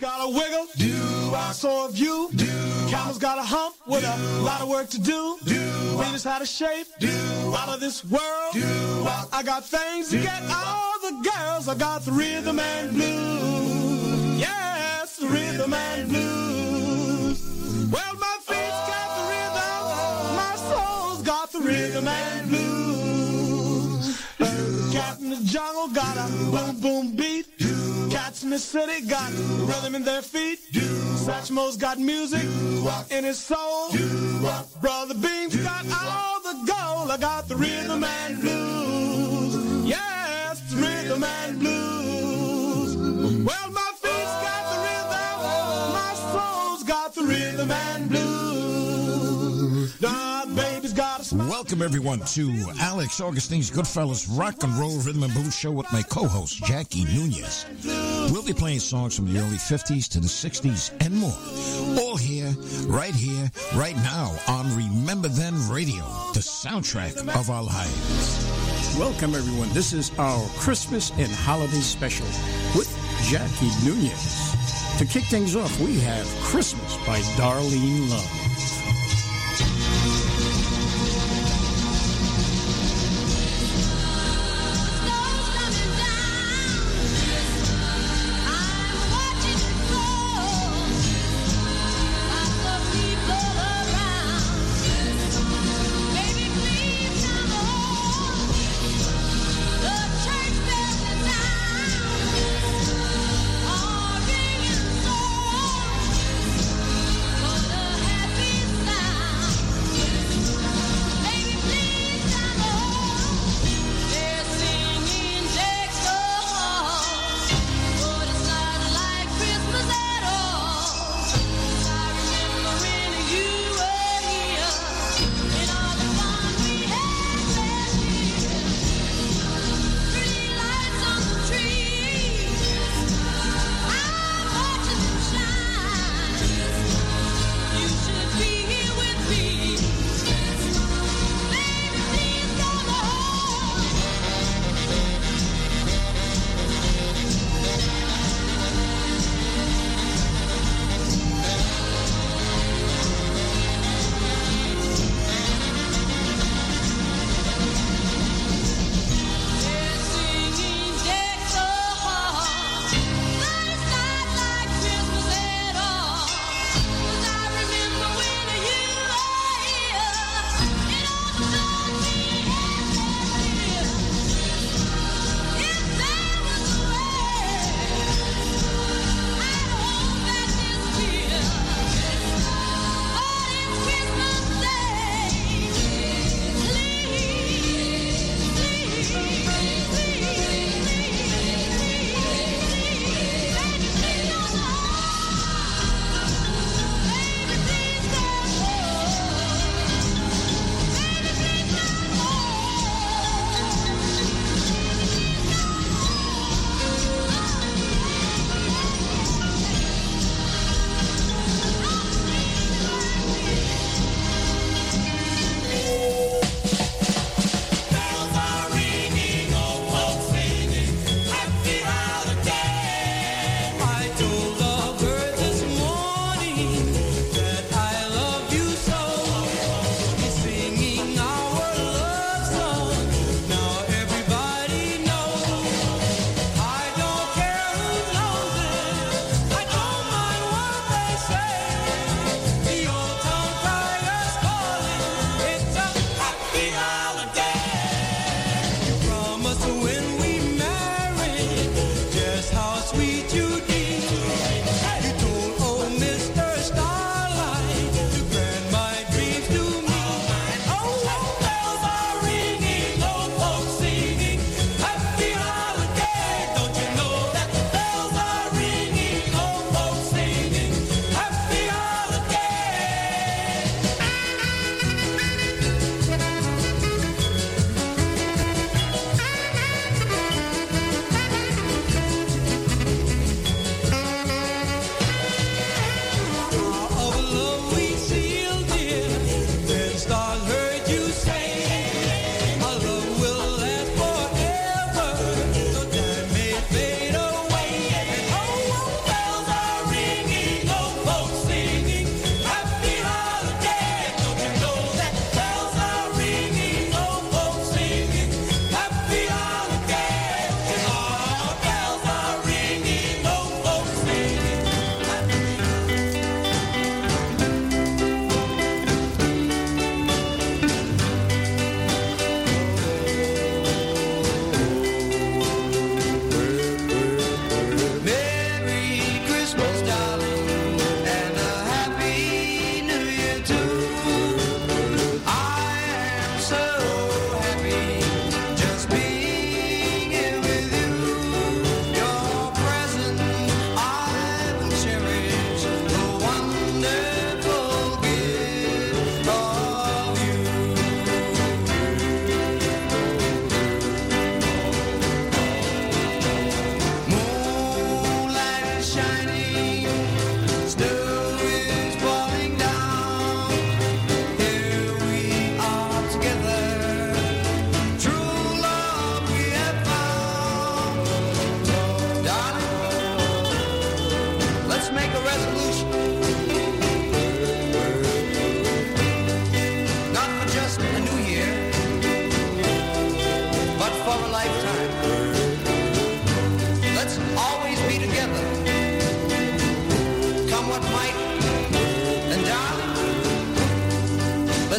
got a wiggle, so have you. Camel's got a hump with a lot of work to do. Venus had a shape out of this world. I got things to get all the girls. I got the rhythm and blues. Yes, the rhythm and blues. Well, my feet's got the rhythm. My soul's got the rhythm and blues. Cat in the jungle got a boom boom beat. Cats in the city got rhythm in their feet. Satchmo's got music in his soul. Brother Beam's got all the gold. I got the rhythm and blues. Yes, the rhythm and blues. Well, my feet's got the rhythm. My soul's got the rhythm and blues. The baby's got a smile. Welcome, everyone, to Alex Augustine's Goodfellas Rock and Roll Rhythm and Blues Show with my co-host, Jackie Nunez. We'll be playing songs from the early 50s to the 60s and more. All here, right now on Remember Then Radio, the soundtrack of our lives. Welcome, everyone. This is our Christmas and Holiday Special with Jackie Nunez. To kick things off, we have Christmas by Darlene Love.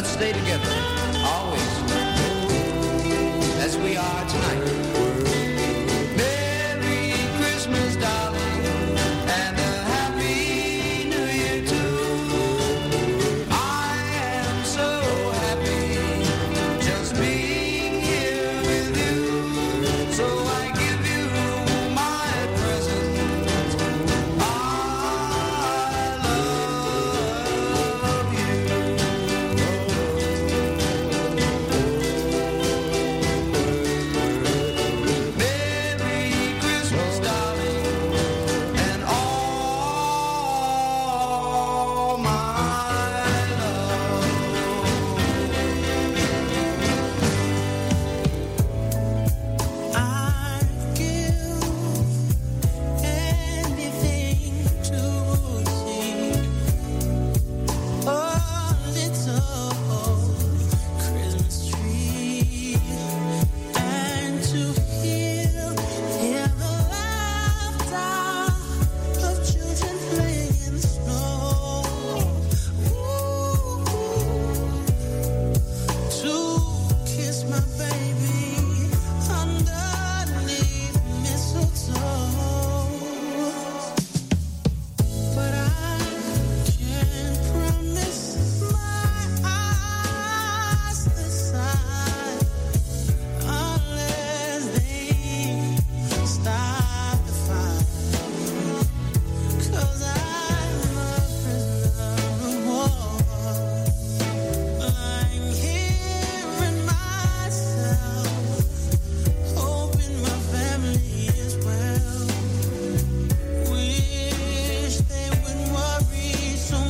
Let's stay together, always, as we are tonight. Merry Christmas, darling, and a Happy New Year too. I am so happy just being here with you. So I give you my present. I love you. Merry Christmas, darling, and all my love. I'd give anything to see a little Christmas tree and to hear the laughter of children playing in the snow. Ooh, to kiss my baby underneath mistletoe. But I can promise my eyes this side, unless they start the fire. 'Cause I'm a prisoner of war. I'm hearing myself, hoping my family is well. Wish they wouldn't worry so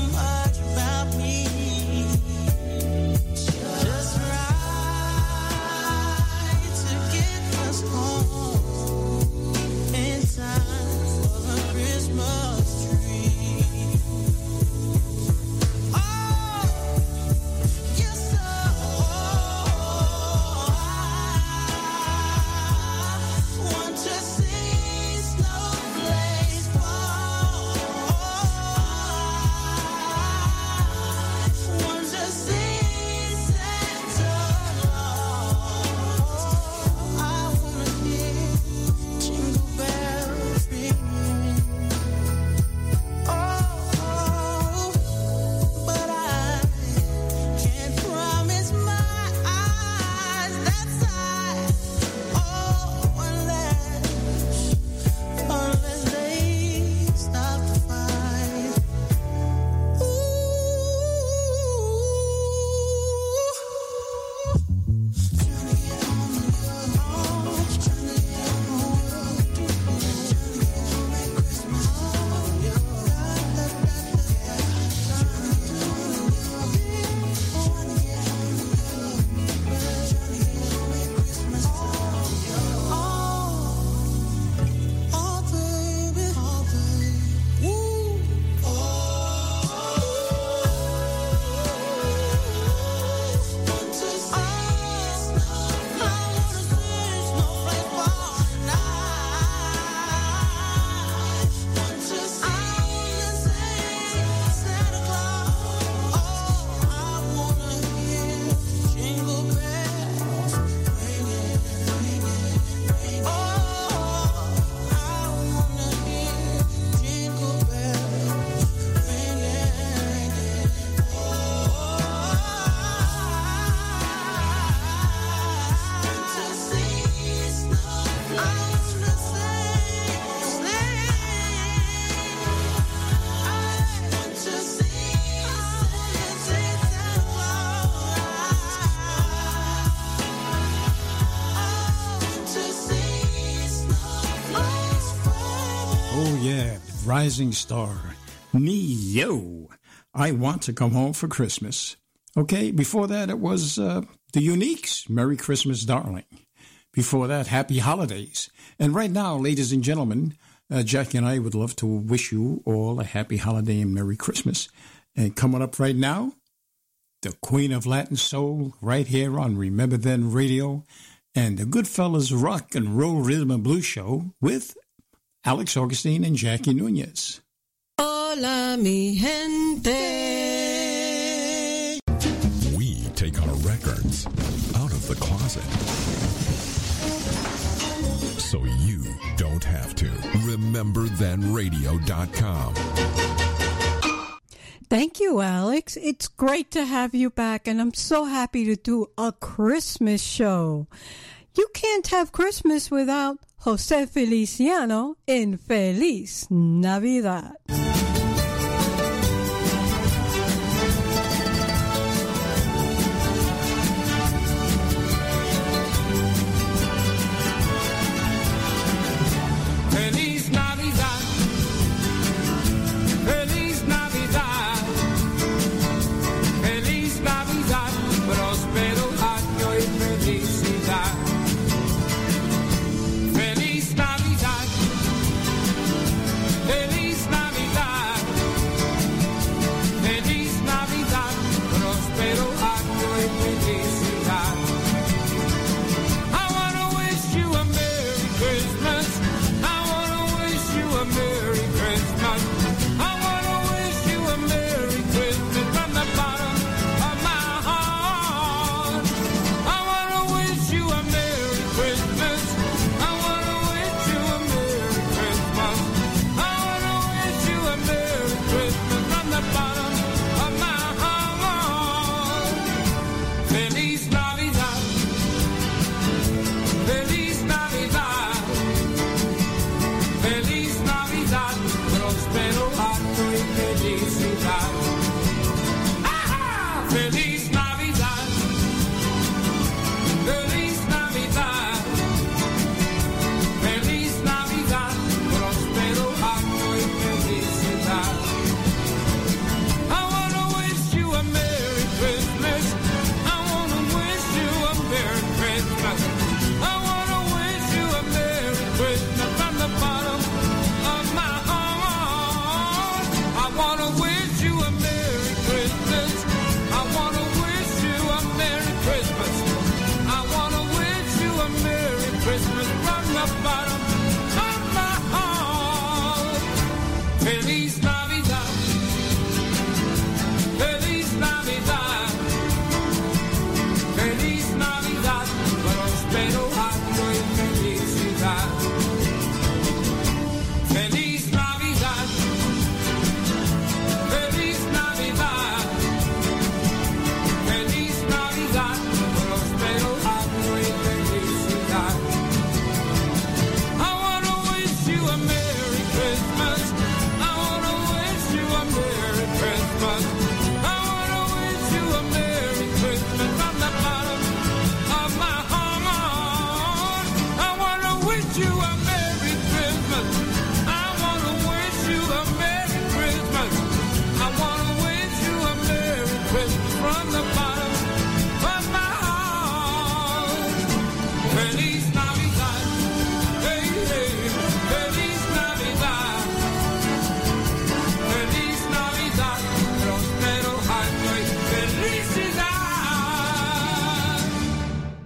much about me. Just right to get us home in time for the Christmas tree. Oh, yes, I want to see snowflakes fall. Want to see Santa Claus. I want to hear jingle bells ringing. Oh, but I can't promise my eyes that sight. Oh, unless they stop the fight. Ooh, trying to get home and love. Oh, trying to get home and love. Trying to get home at Christmas. Oh, oh, baby, oh, baby, ooh, oh, want to see snowflakes. I want to see snowflakes fall tonight. Want to see Santa Claus. Oh, I want to hear jingle bells ringing, ringing. Oh, I want to hear jingle bells ringing, ringing. Oh, want to see snowflakes. I want to see I want to see Santa Claus. I want to see snowflakes fall. Oh, yeah, rising star, Neyo. I want to come home for Christmas. Okay, before that, it was the Uniques, Merry Christmas, Darling. Before that, Happy Holidays. And right now, ladies and gentlemen, Jackie and I would love to wish you all a happy holiday and Merry Christmas. And coming up right now, the Queen of Latin Soul, right here on Remember Then Radio, and the Goodfellas Rock and Roll Rhythm and Blues Show with Alex Augustine and Jackie Nunez. Hola, mi gente. We take our records out of the closet so you don't have to. RememberThenRadio.com. Thank you, Alex. It's great to have you back, and I'm so happy to do a Christmas show. You can't have Christmas without Jose Feliciano in Feliz Navidad.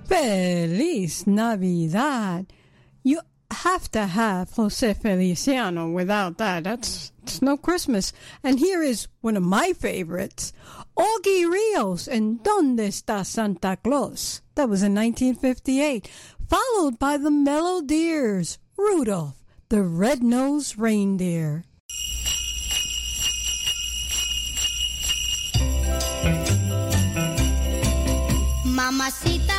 Feliz Navidad. You have to have Jose Feliciano without that. It's no Christmas. And here is one of my favorites, Augie Rios and Donde Está Santa Claus? That was in 1958, followed by the Mellow Deers, Rudolph, the Red-Nosed Reindeer. Mamacita.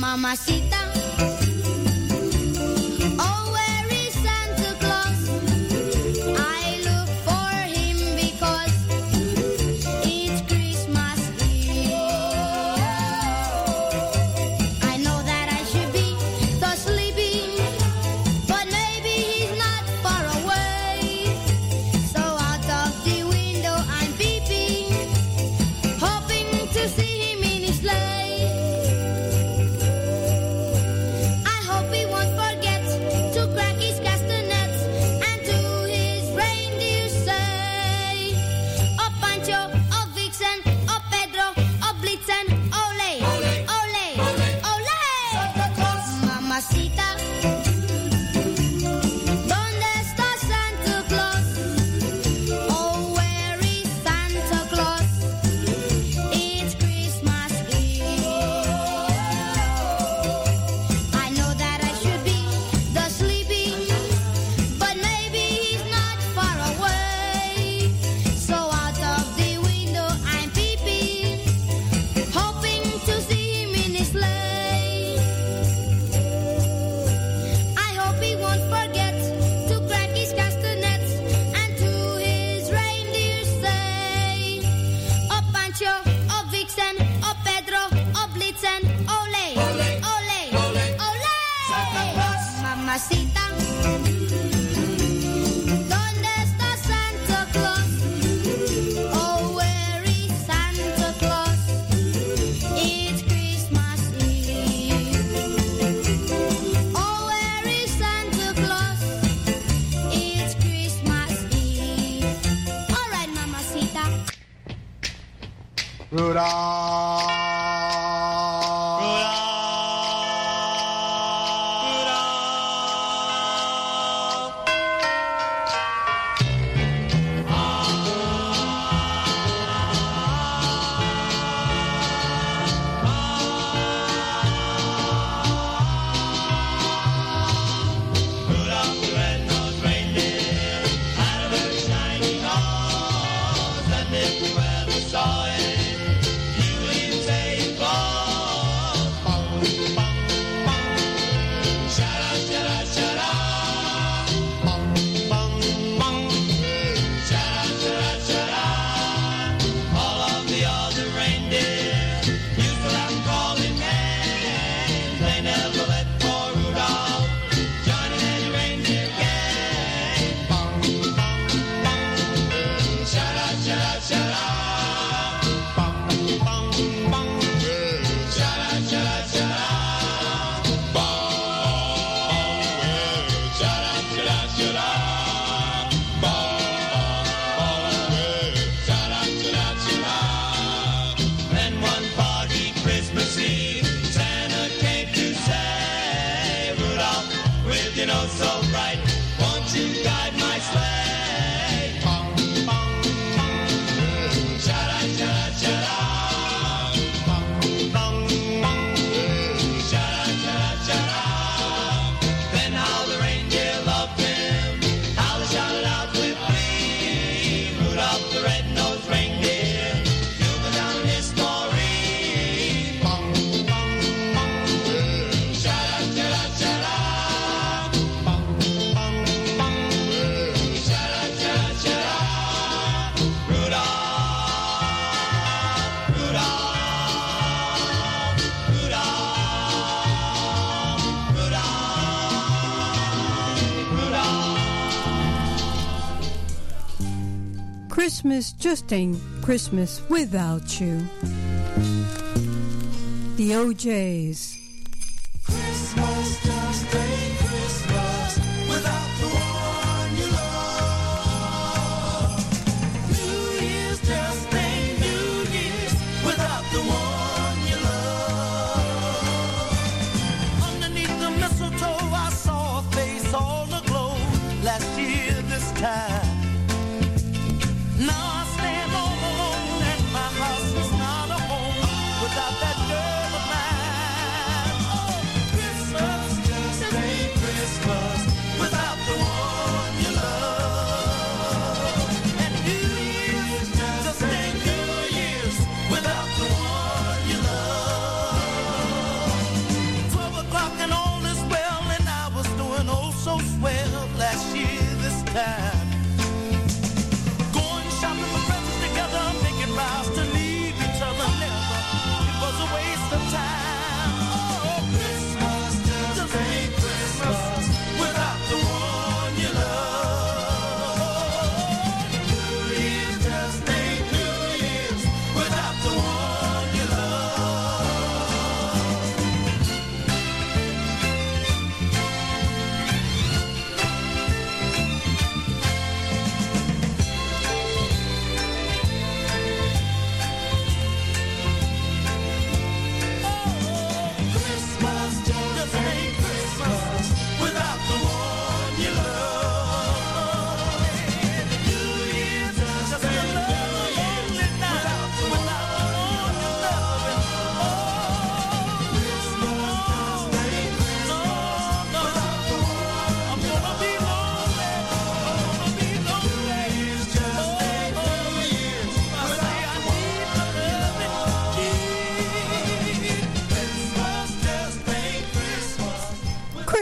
Mamacita, oh, where is Santa Claus? I look for him because it's Christmas Eve. I know that I should be so sleepy, but maybe he's not far away. So out of the window I'm peeping, hoping to see him in his sleigh. Christmas just ain't Christmas without you. The O.J.'s. Christmas just ain't Christmas without the one you love. New Year's just ain't New Year's without the one you love. Underneath the mistletoe I saw a face all aglow last year this time.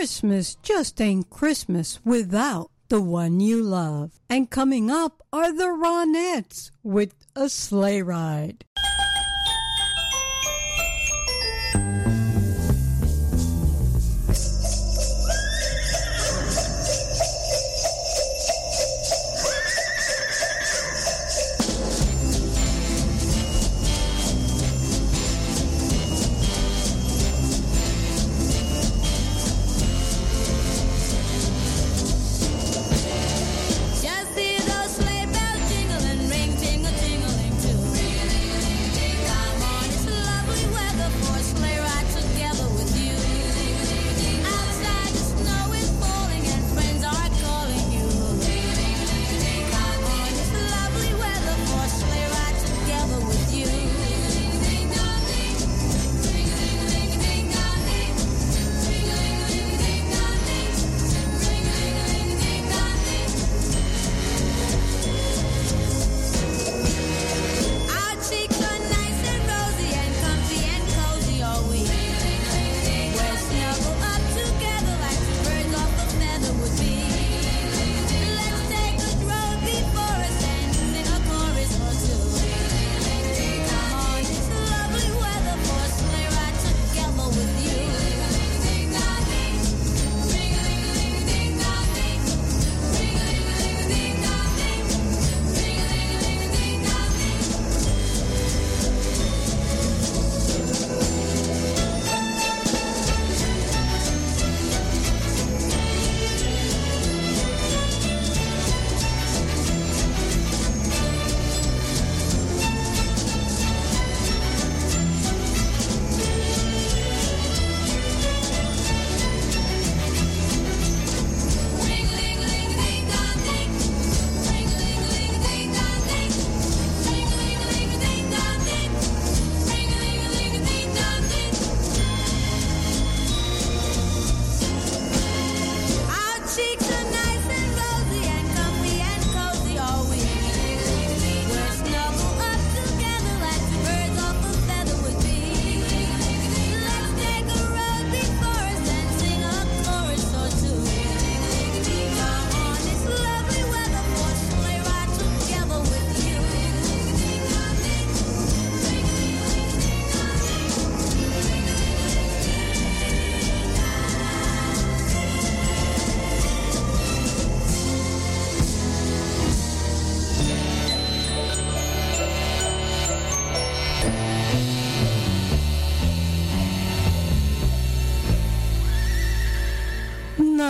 Christmas just ain't Christmas without the one you love. And coming up are the Ronettes with A Sleigh Ride.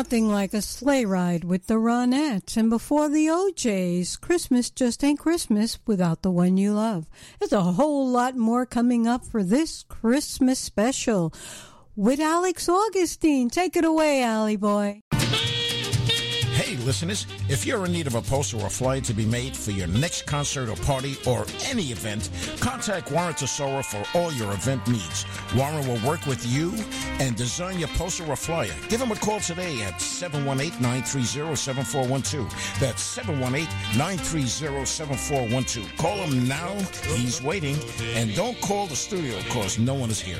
Nothing like a sleigh ride with the Ronettes. And before the O.J.'s, Christmas Just Ain't Christmas Without the One You Love. There's a whole lot more coming up for this Christmas special with Alex Augustine. Take it away, Allie boy. Hey, listeners, if you're in need of a poster or flyer to be made for your next concert or party or any event, contact Warren Tesora for all your event needs. Warren will work with you and design your poster or flyer. Give him a call today at 718-930-7412. That's 718-930-7412. Call him now. He's waiting. And don't call the studio because no one is here.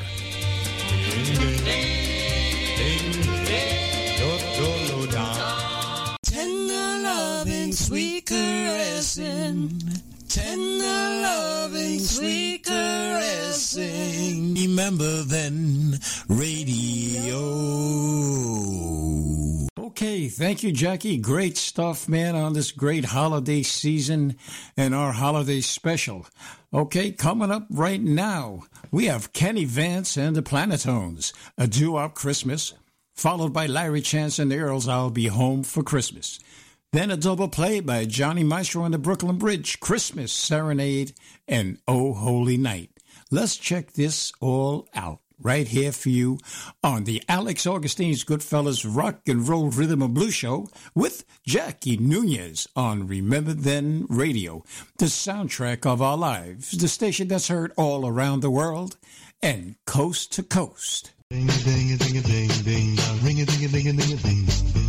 Tender loving, sweet caressing. Tender loving, sweet caressing. Remember Then Radio. Okay, thank you, Jackie. Great stuff, man, on this great holiday season and our holiday special. Okay, coming up right now, we have Kenny Vance and the Planetones, a doo-wop Christmas, followed by Larry Chance and the Earls, I'll Be Home for Christmas. Then a double play by Johnny Maestro and the Brooklyn Bridge, Christmas Serenade, and Oh Holy Night. Let's check this all out right here for you on the Alex Augustine's Goodfellas Rock and Roll Rhythm and Blues Show with Jackie Nunez on Remember Then Radio, the soundtrack of our lives, the station that's heard all around the world and coast to coast. Ding a ding a ding a ding ding dong, ring a ding a ding a ding a ding dong, ding dong, ding dong, ding dong, ding dong, ding dong,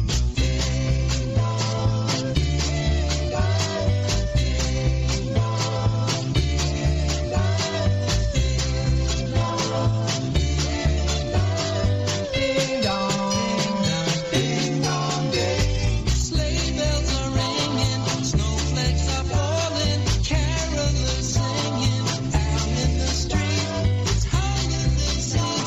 ding. Sleigh bells are ringing, snowflakes are falling, carols are singing out in the street. It's holiday season.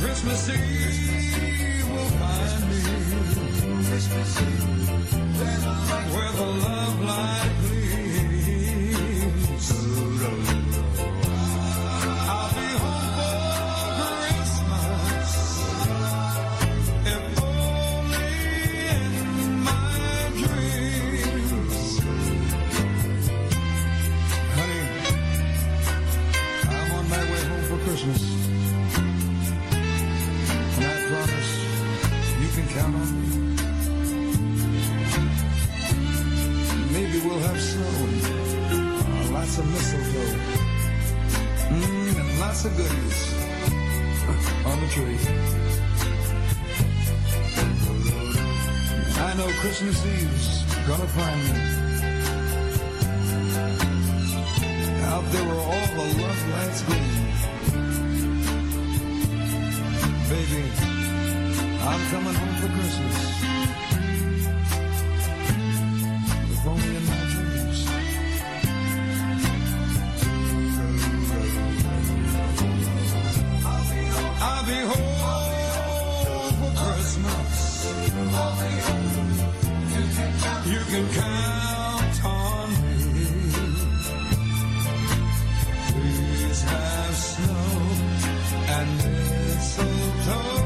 Christmas Eve will find me where the And I promise you can count on me. Maybe we'll have snow and lots of mistletoe. And lots of goodies on the tree. I know Christmas Eve's gonna find me out there were all the love lights gleam. Baby, I'm coming home for Christmas. If only in my dreams. I'll be home for Christmas. I'll be home. You can count on me. Please have snow and mistletoe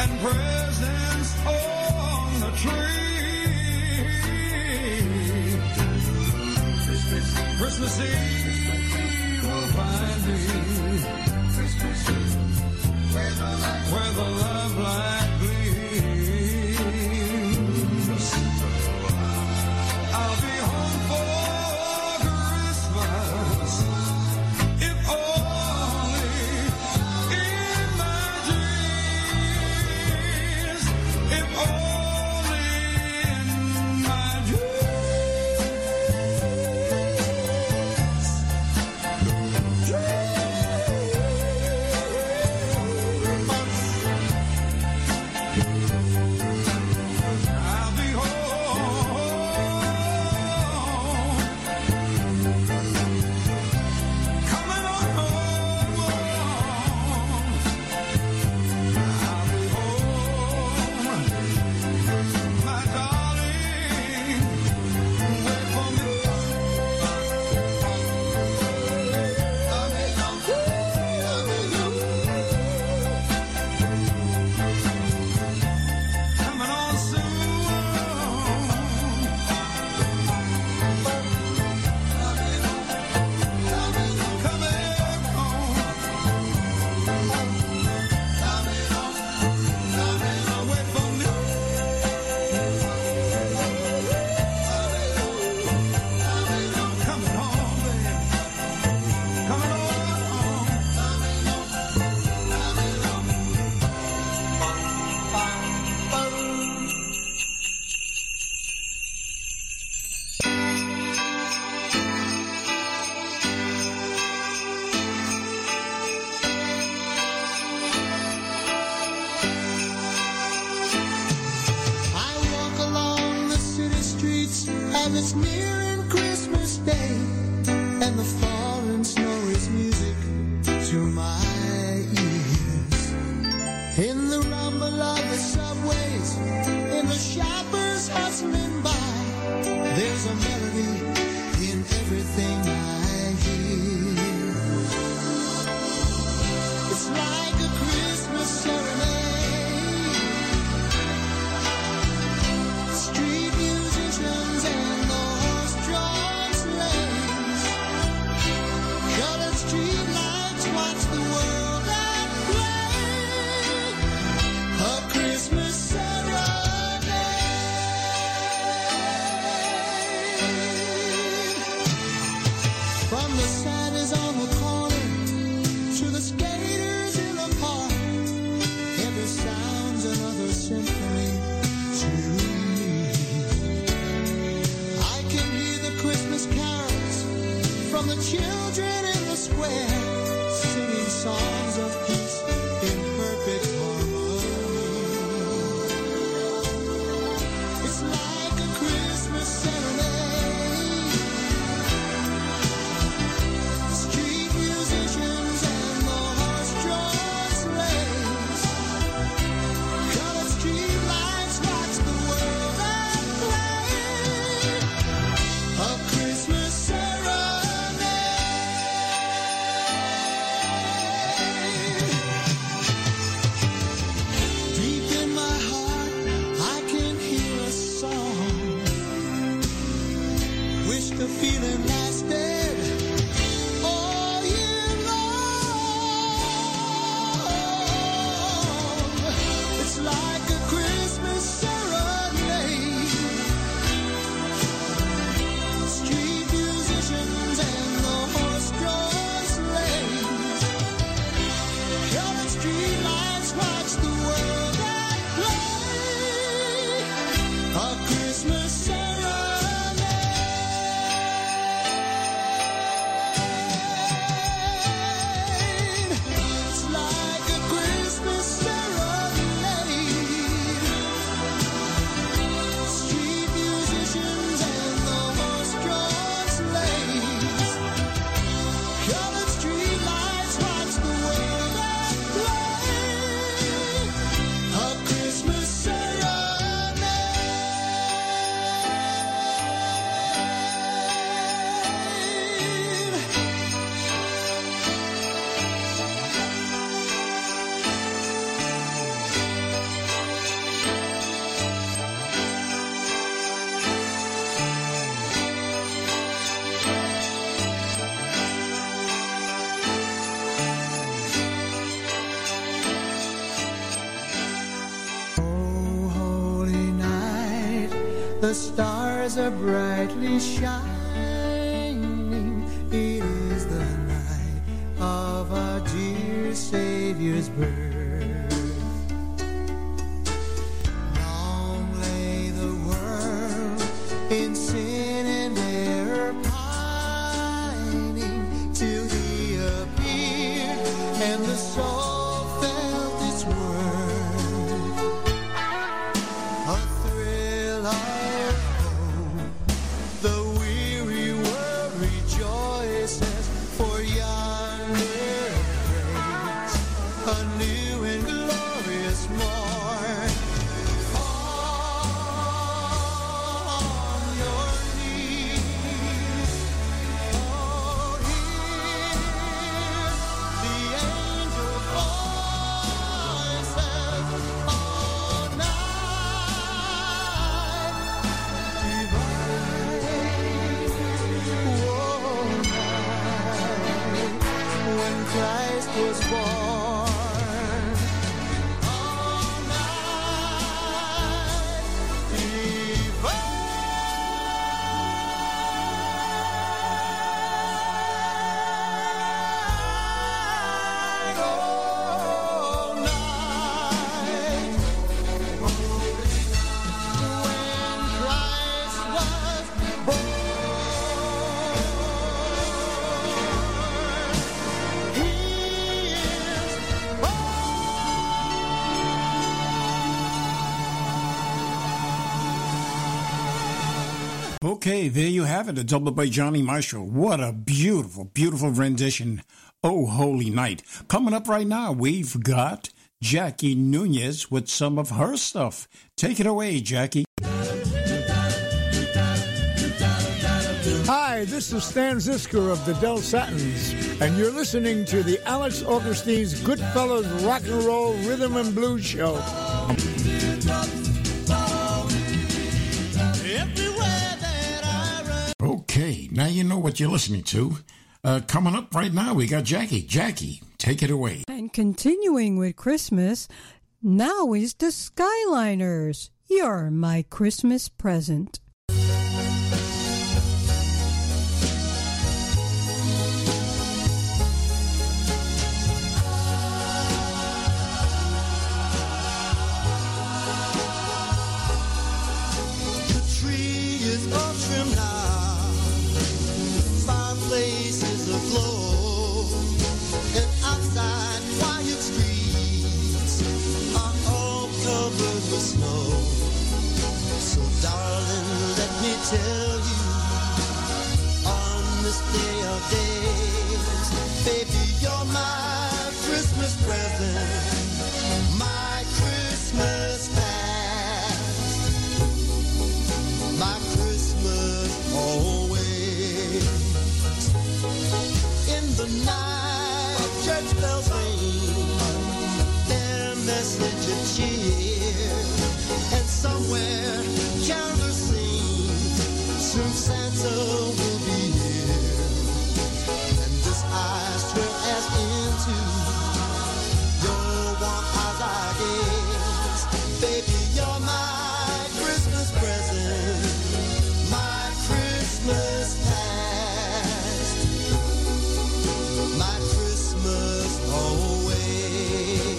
and presents on the tree. Christmas Eve will find me where the love light gleams. I'll be home for Christmas. The stars are brightly shining. It is the night of our dear Savior's birth. Long lay the world in sin and error pining, till He appeared and the soul . Okay, there you have it, a double by Johnny Marshall. What a beautiful, beautiful rendition, Oh Holy Night. Coming up right now, we've got Jackie Nunez with some of her stuff. Take it away, Jackie. Hi, this is Stan Zisker of the Del Satins, and you're listening to the Alex Augustine's Goodfellas Rock and Roll Rhythm and Blues Show. Okay, now you know what you're listening to. Coming up right now, we got Jackie. Jackie, take it away. And continuing with Christmas, now is the Skyliners. You're my Christmas present. Tell you on this day of days, baby, you're my Christmas present, my Christmas past, my Christmas always. In the night, church bells ring, their message of cheer, and somewhere carolers sing. Soon Santa will be here, and this I swear as into your warm eyes I gaze. Baby, you're my Christmas present, my Christmas past, my Christmas always.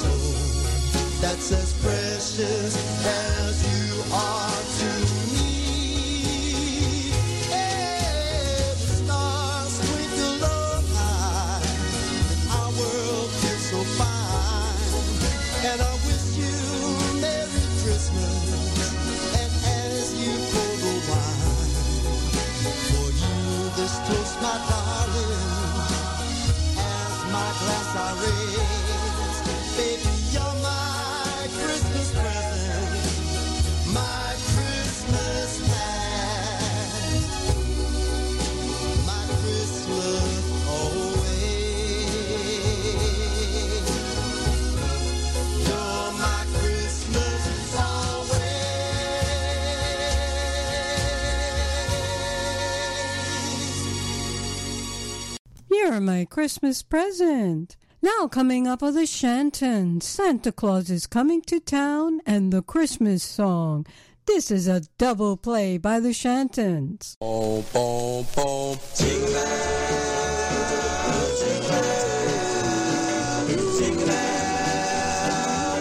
soul that's as precious as you are to me. Every star twinkle on high, and our world is so fine. And I wish you a Merry Christmas, and ask you for the wine. For you this close, my darling, as my glass I raise, baby, you're my Christmas present, my Christmas past, my Christmas always. You're my Christmas always. You're my Christmas present. Now coming up are the Shantons, Santa Claus is Coming to Town, and the Christmas Song. This is a double play by the Shantons. Boom, boom, boom, jingle bell, jingle bell,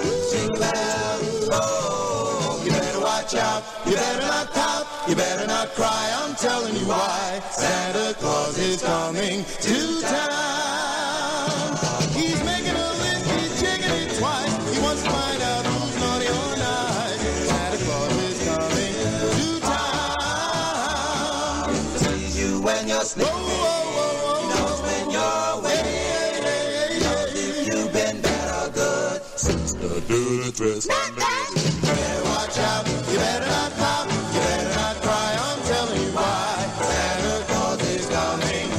jingle bell, jingle bell. Oh, you better watch out, you better not pout, you better not cry, I'm telling you why. Santa Claus is coming to town. Sleeping. Whoa, whoa, whoa, whoa. He knows when you're away. He knows if you've been bad or good since the dirty dress. You better watch out, you better not pop, you better not cry, I'm telling you why. Santa Claus is coming to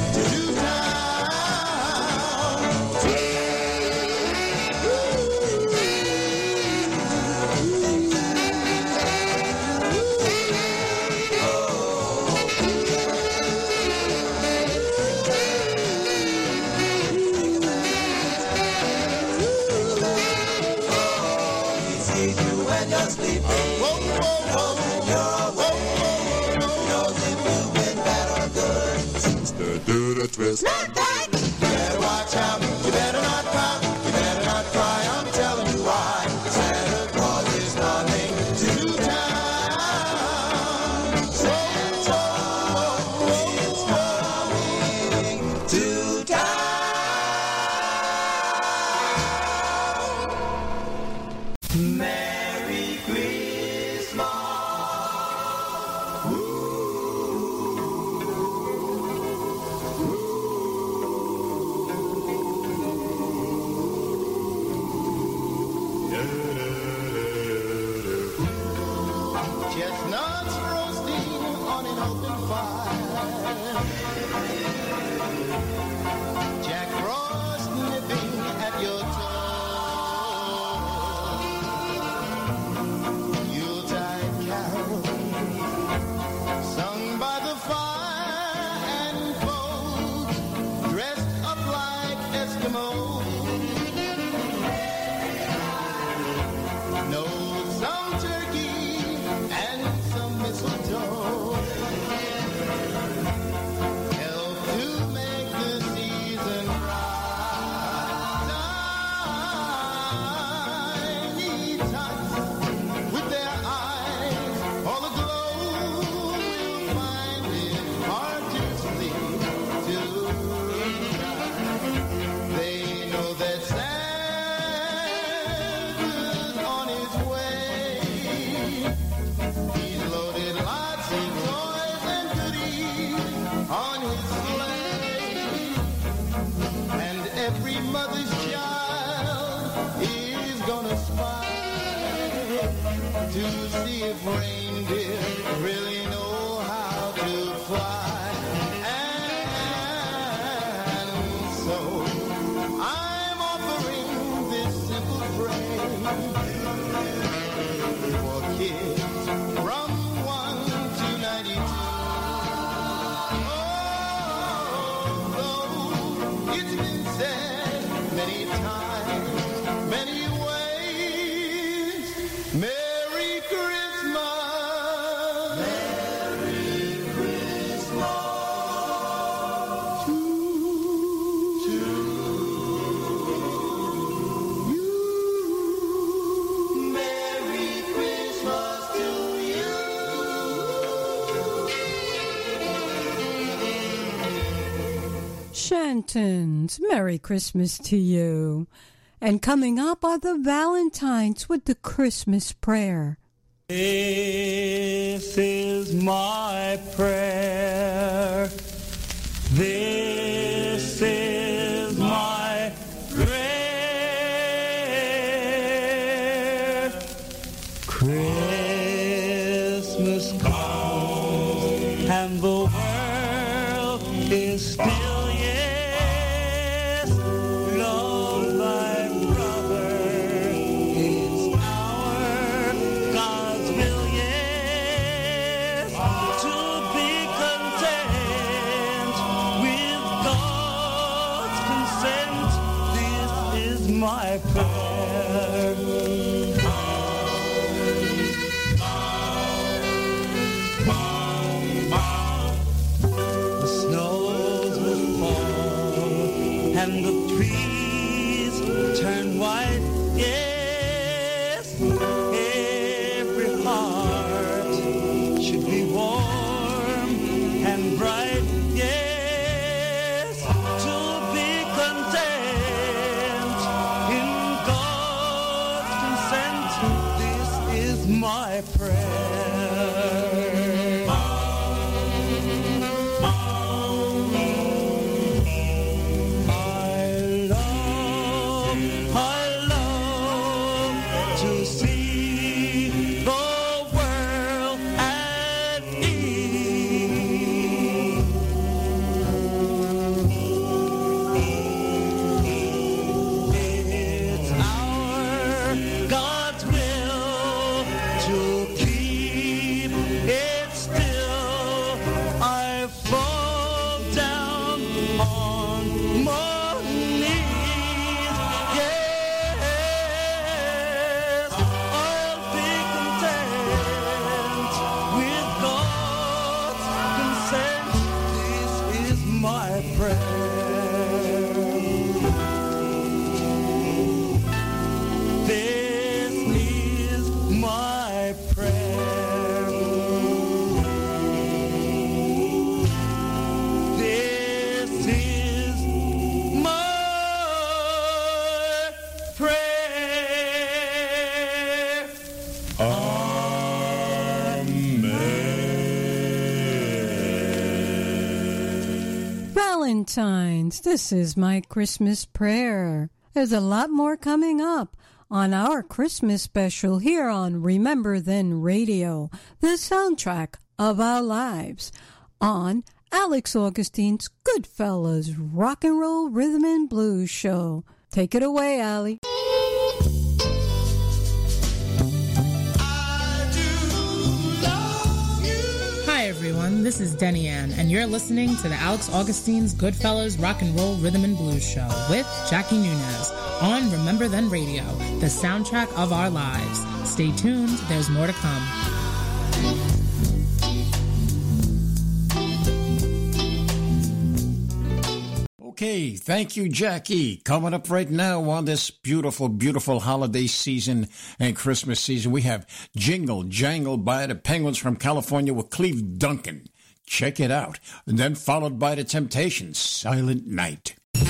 twist. Not that. You better watch out, you better not pop, you better not cry, I'm telling you why. Santa Claus is coming to town. Santa is coming to town. Merry Christmas. Many ways, Merry Christmas. Shantons, Merry Christmas to you. And coming up are the Valentines with the Christmas prayer. This is my prayer. This is my prayer. Christmas comes and the world is still. This is my Christmas prayer. There's a lot more coming up on our Christmas special here on Remember Then Radio, the soundtrack of our lives, on Alex Augustine's Goodfellas Rock and Roll Rhythm and Blues Show. Take it away, Allie. This is Denianne, and you're listening to the Alex Augustine's Goodfellas Rock and Roll Rhythm and Blues Show with Jackie Nunez on Remember Then Radio, the soundtrack of our lives. Stay tuned, there's more to come. Okay, thank you, Jackie. Coming up right now on this beautiful, beautiful holiday season and Christmas season, we have Jingle Jangle by the Penguins from California with Cleve Duncan. Check it out. And then followed by the Temptations, Silent Night. Well,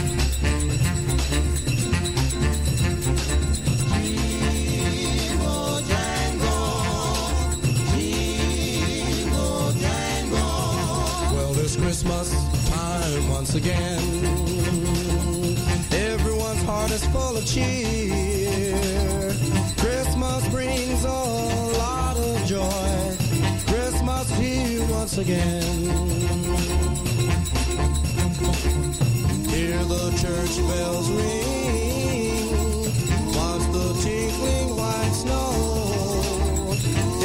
this Christmas time once again, heart is full of cheer. Christmas brings a lot of joy. Christmas here once again. Hear the church bells ring. Watch the tinkling white snow.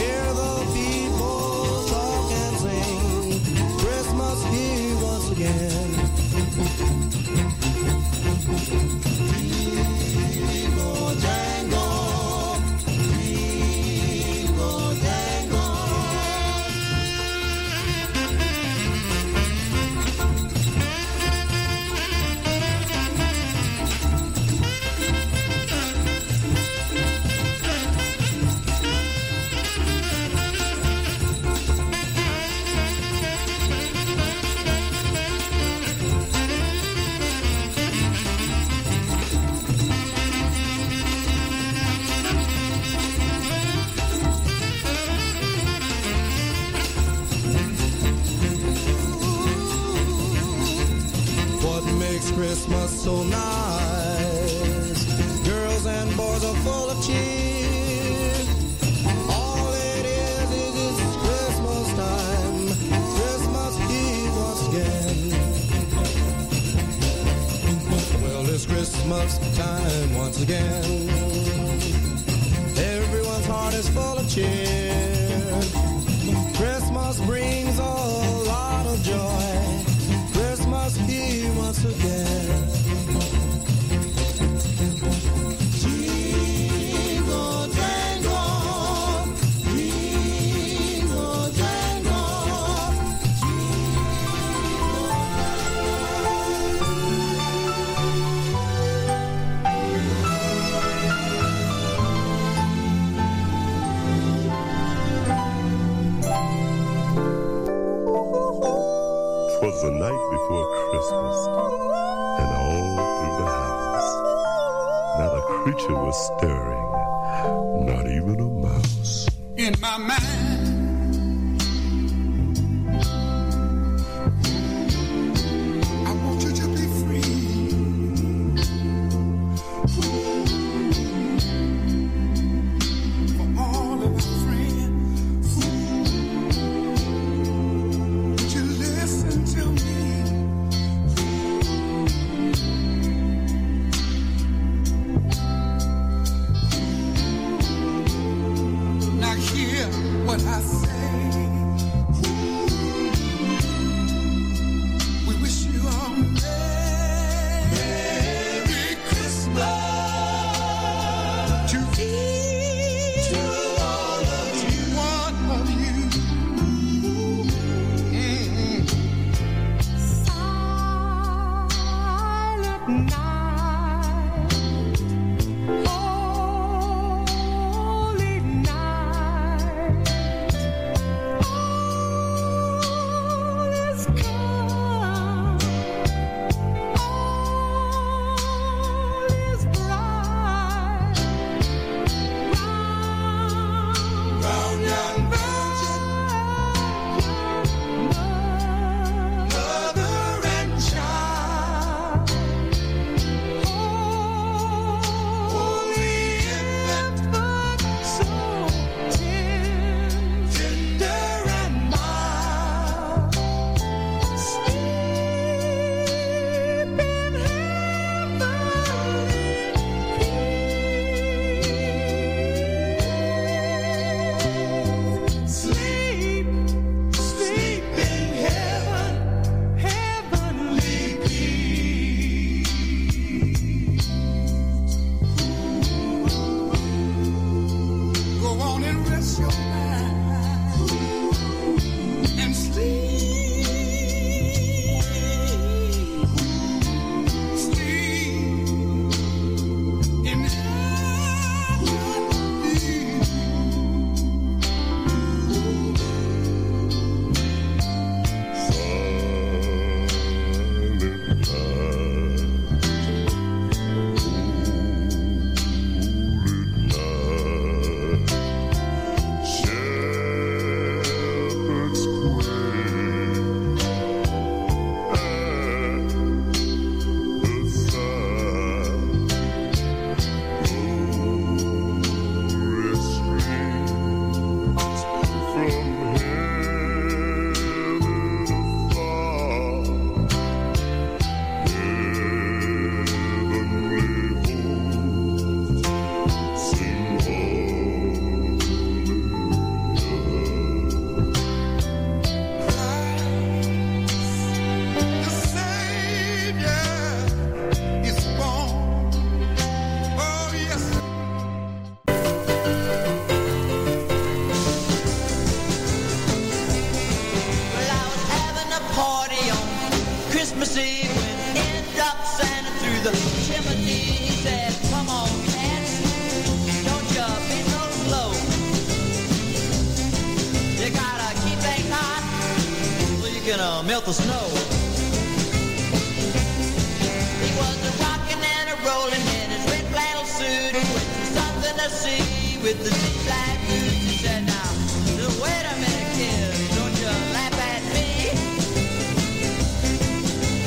Hear the people talk and sing. Christmas here once again. Christmas so nice. Girls and boys are full of cheer. All it is it's Christmas time. Christmas Eve once again. Well, it's Christmas time once again. Everyone's heart is full of cheer. Christmas brings a lot of joy. Christmas Eve once again. The night before Christmas, and all through the house, not a creature was stirring, not even a mouse. In my mind, I want you to be free. For all of my friends, would you listen to me? What I say, we wish you all Merry Christmas to all of you. One of you. Silent night.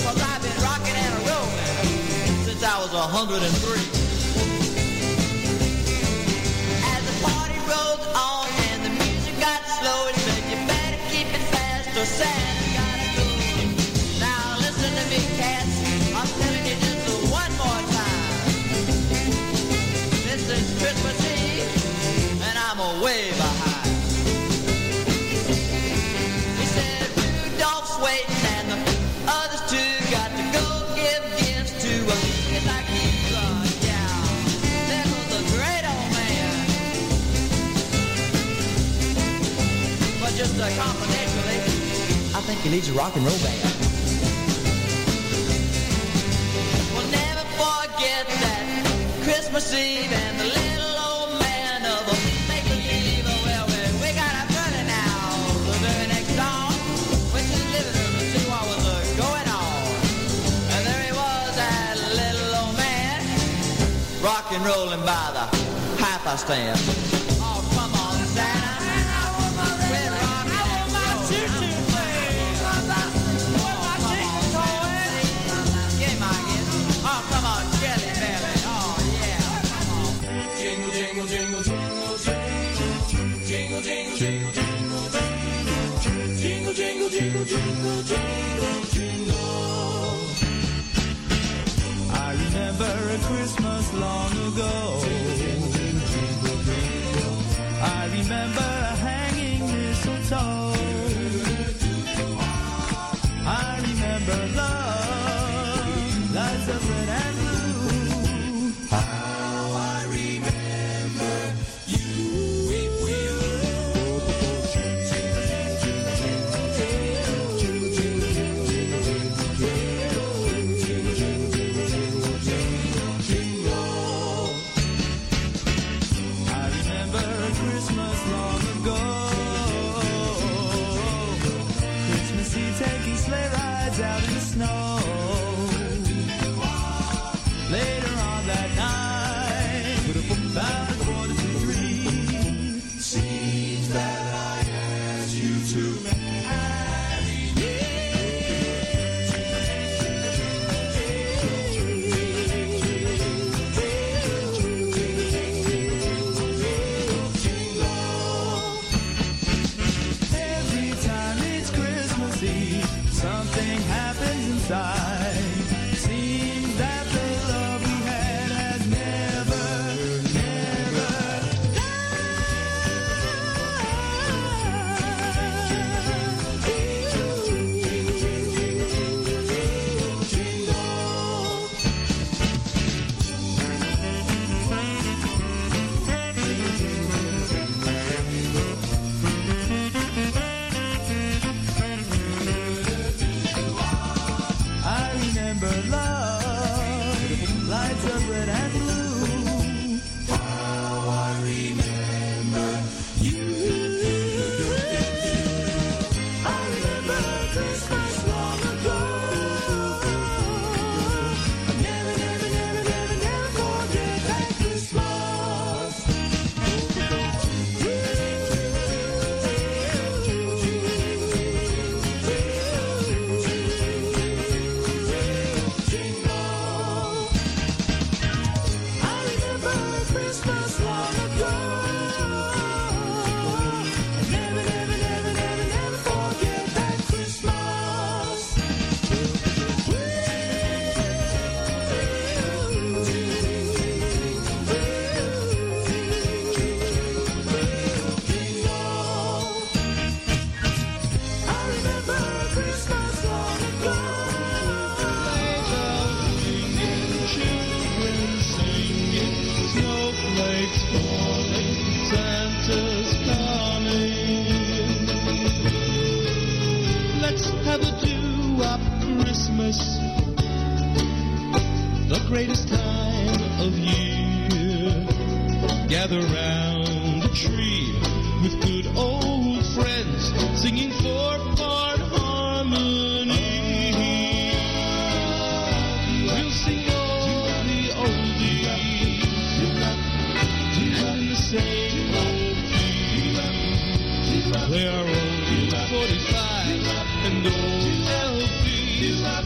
I've been rocking and rolling. 103. Confidentially, I think he needs a rock and roll band. We'll never forget that Christmas Eve and the little old man of a make-believe. Well, we got our money now. The very next song, went to the living room to see what was going on. And there he was, that little old man, rock and rolling by the hi-fi stand. Oh, come on, Santa. Jingle, jingle, jingle, jingle. I remember a Christmas long ago. Jingle, jingle, jingle, jingle, jingle. I remember a hanging mistletoe. I remember love, lights of red and blue. How I remember you.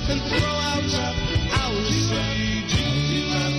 And throw out our sins.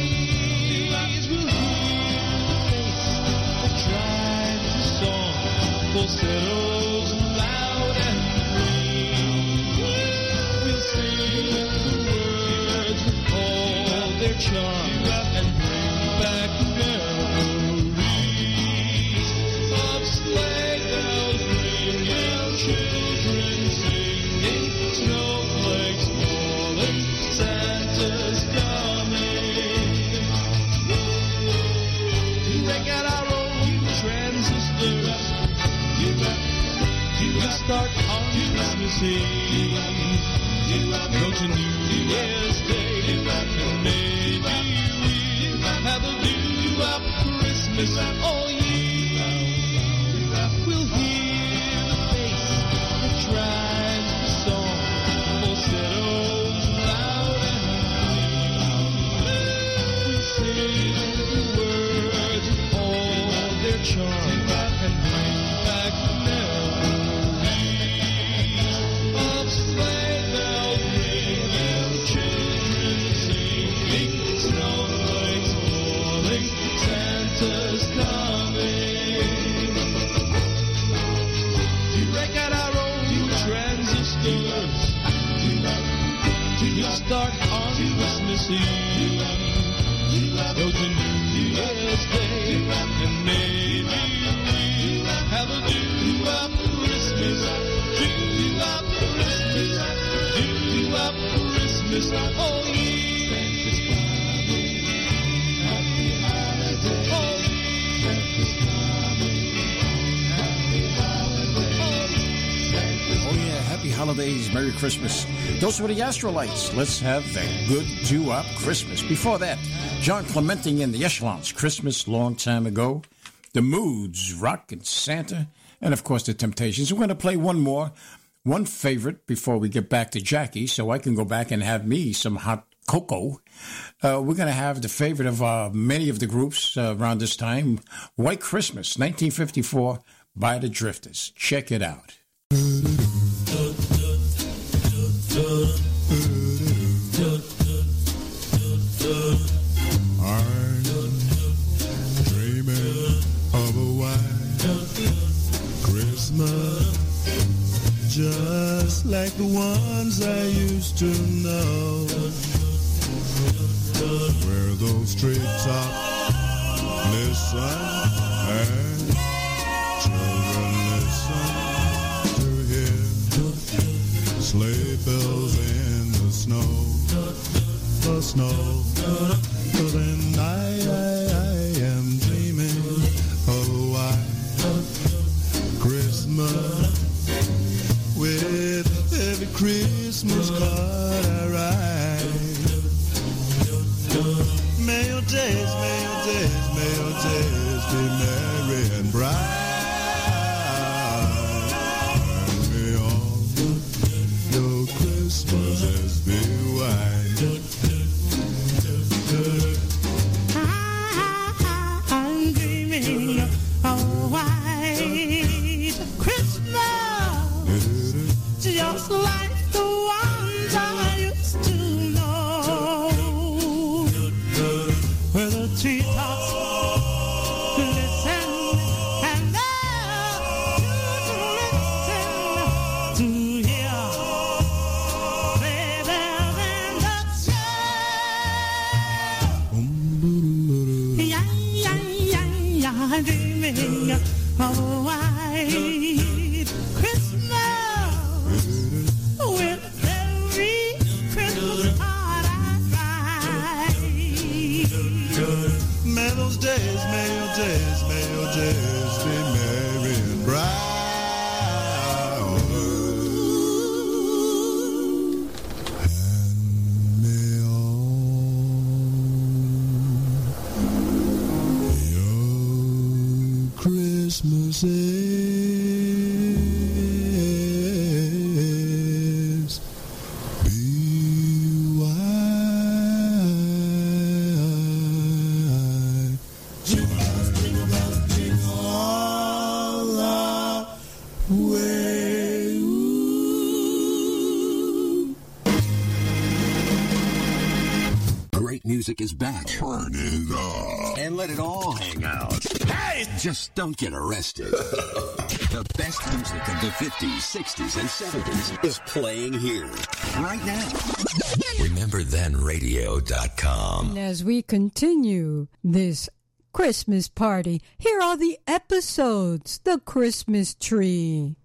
Merry Christmas. Those were the Astrolites. Let's have a good doo-wop Christmas. Before that, John Clemente and the Echelons, Christmas Long Time Ago. The Moods, Rockin' Santa. And, of course, the Temptations. We're going to play one more, one favorite before we get back to Jackie, so I can go back and have me some hot cocoa. We're going to have the favorite of many of the groups around this time, White Christmas, 1954, by the Drifters. Check it out. Just like the ones I used to know, where those treetops listen and children listen to hear sleigh bells in the snow, the snow. But then I am dreaming of a white Christmas. With every Christmas card I write, may your days be merry and bright. May all your Christmases be white. I'm dreaming of white Christmas. Just like the ones I used to know, where the treetops listen and the children listen to hear sleigh bells in the snow. Yeah, yeah, yeah, yeah, dreaming of a white Christmas. May your days be merry and bright. And may all your Christmases be white. Great Classic music is back. Turn it up. And let it all hang out. Hey! Just don't get arrested. The best music of the 50s, 60s, and 70s is playing here. Right now. RememberThenRadio.com. And as we continue this Christmas party, here are the episodes. The Christmas Tree.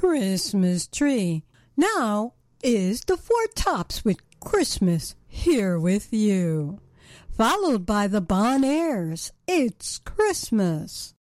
Christmas Tree. Now is the Four Tops with Christmas Here With You, followed by the Bon Airs, It's Christmas.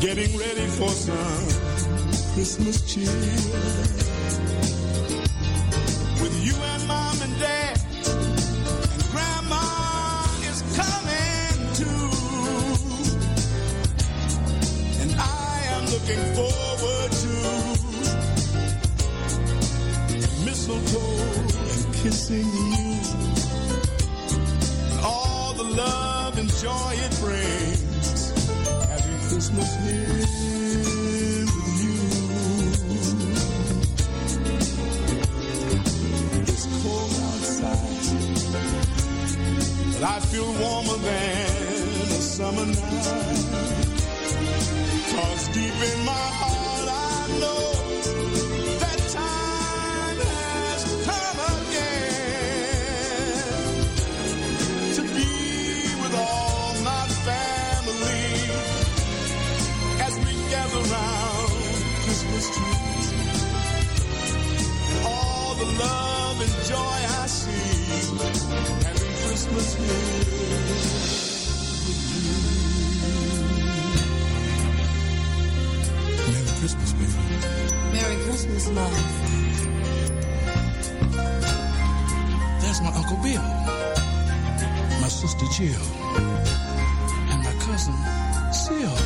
Getting ready for some Christmas cheer. With you and mom and dad, and grandma is coming too. And I am looking forward to mistletoe and kissing you. And all the love and joy it brings. Christmas here with you. It's cold outside, but I feel warmer than a summer night. 'Cause deep in my heart I know that time has come again to be with all my family. Around Christmas trees, and all the love and joy I see, having Christmas here. Merry Christmas, baby. Merry Christmas, love. There's my Uncle Bill, my sister Jill, and my cousin Seal.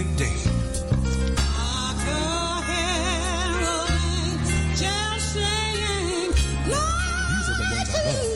These are the ones I love.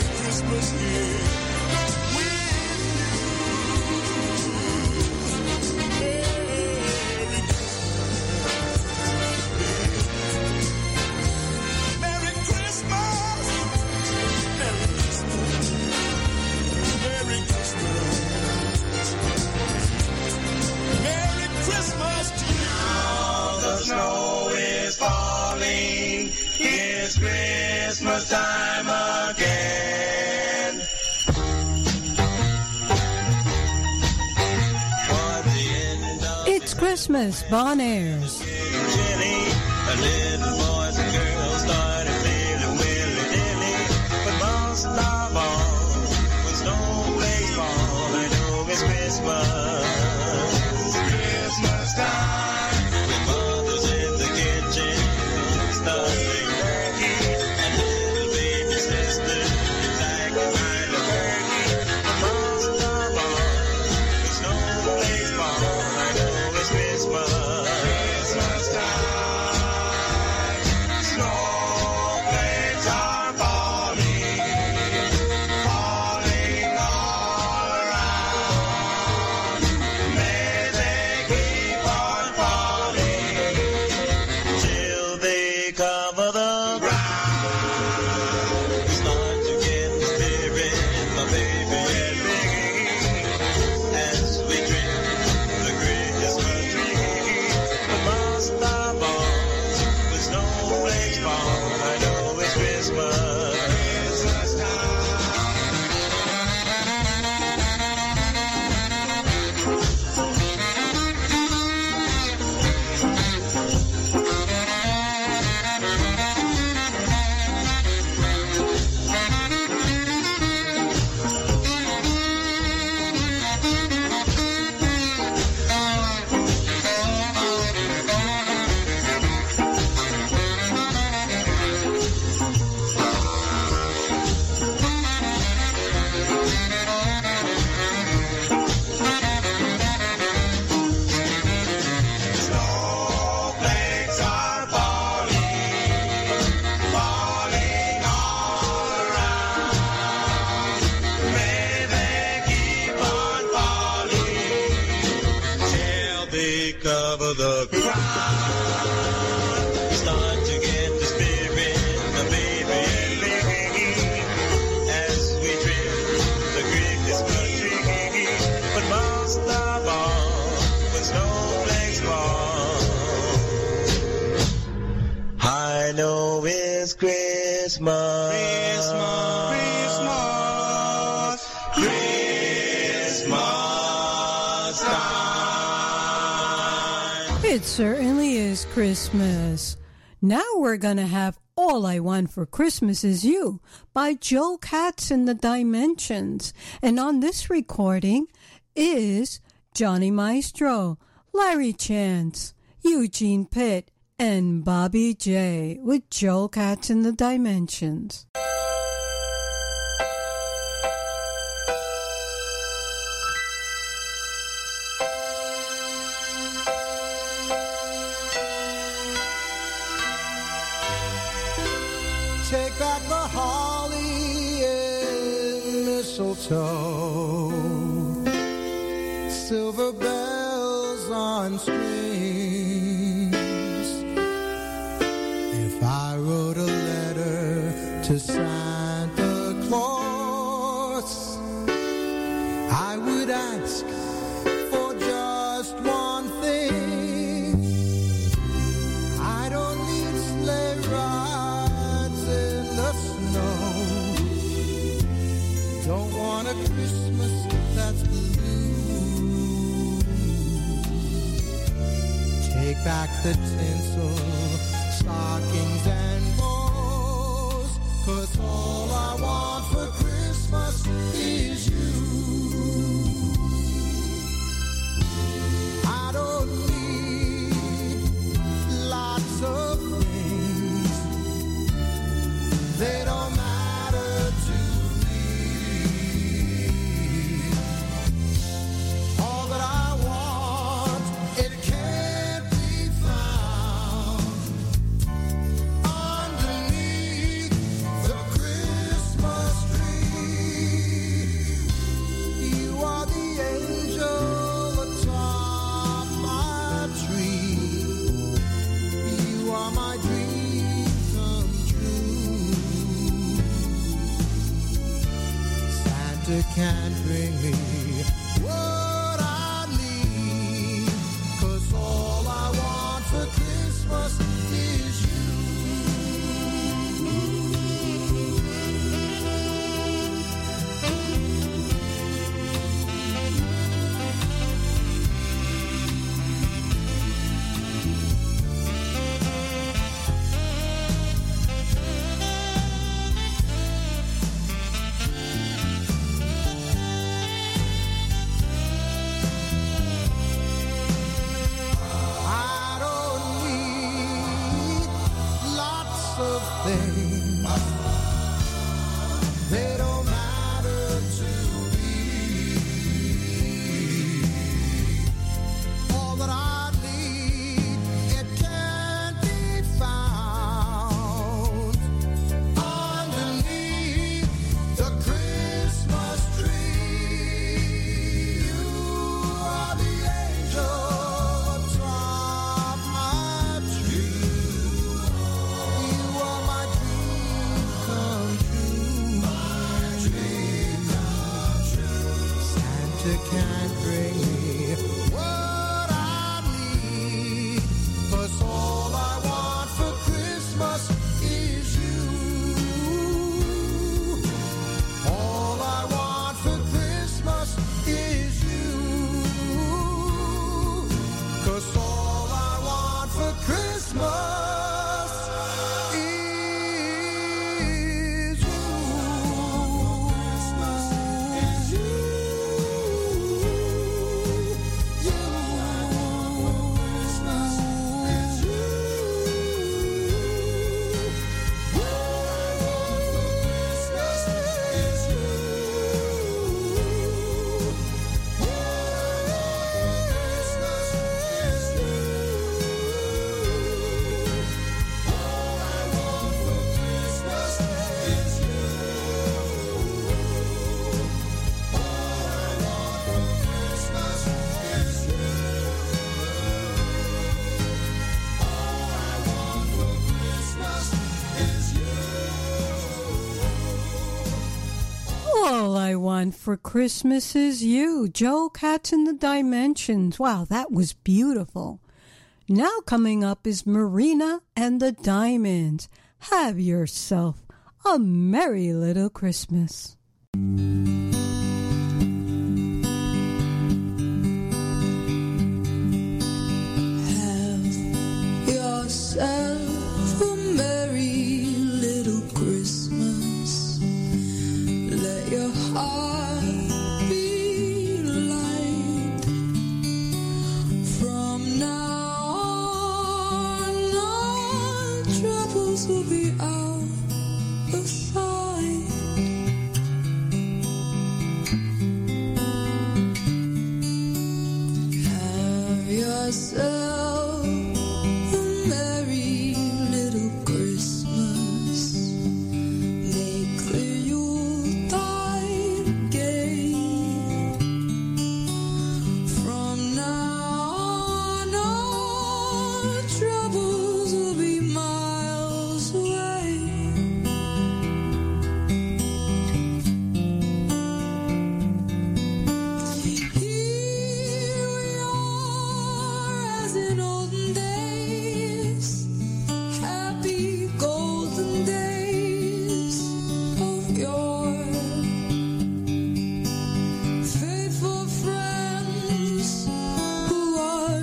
Merry Christmas, dear. Christmas time again. It's Christmas, Bon Airs. Christmas. Now we're going to have All I Want for Christmas Is You by Joe Cats and the Dimensions. And on this recording is Johnny Maestro, Larry Chance, Eugene Pitt, and Bobby J with Joe Cats and the Dimensions. Silver bells on strings. If I wrote a letter to Santa Claus, I would ask for just one thing. I don't need sleigh rides in the snow. Don't want a Christmas that's blue. Take back the tinsel, stockings and bows, 'cause all I want for Christmas is you. I don't need lots of things. They don't matter. Street. on for Christmas Is You, Joe Cats and the Dimensions. Wow, that was beautiful. Now coming up is Marina and the Diamonds. Have yourself a merry little Christmas. Have yourself a merry little Christmas. Let your heart be light. From now on, our troubles will be out of sight. Have yourself a merry little Christmas. Make the Yuletide gay. From now on, our troubles will be miles away. Here we are as in olden days, happy golden days of yore. Faithful friends who are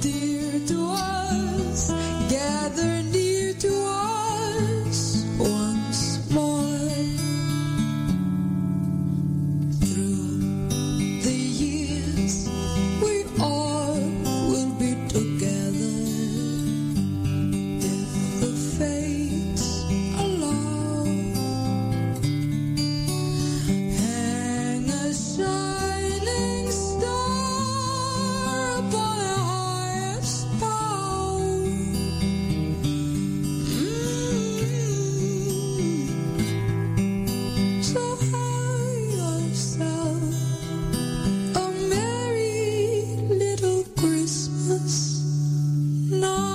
dear to us, gather near to us once more. The years we all will be together, if the fates allow. Hang a shining star upon a highest bough. So have yourself a merry little Christmas now.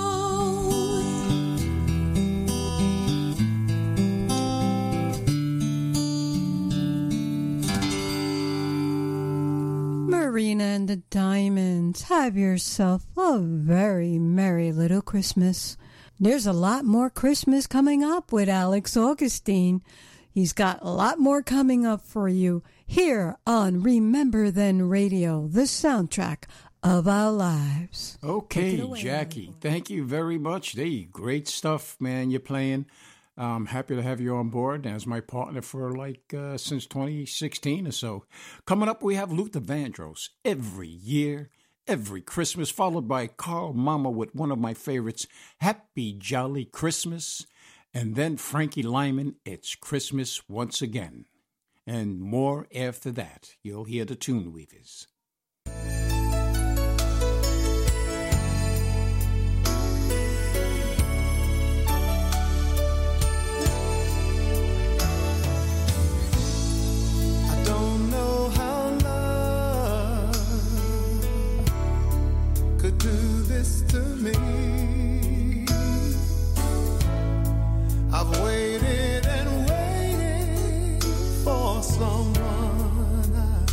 Marina and the Diamonds, have yourself a very merry little Christmas. There's a lot more Christmas coming up with Alex Augustine. He's got a lot more coming up for you here on Remember Then Radio, the soundtrack of our lives. Take Okay, it away, Jackie, thank you very much. Great stuff, man, you're playing. I'm happy to have you on board as my partner for since 2016 or so. Coming up, we have Luther Vandross every year, every Christmas, followed by Carl Mama with one of my favorites, Happy Jolly Christmas, and then Frankie Lyman, It's Christmas Once Again. And more after that. You'll hear the Tune Weavers. I don't know how love could do this to me. I've waited and waited for someone I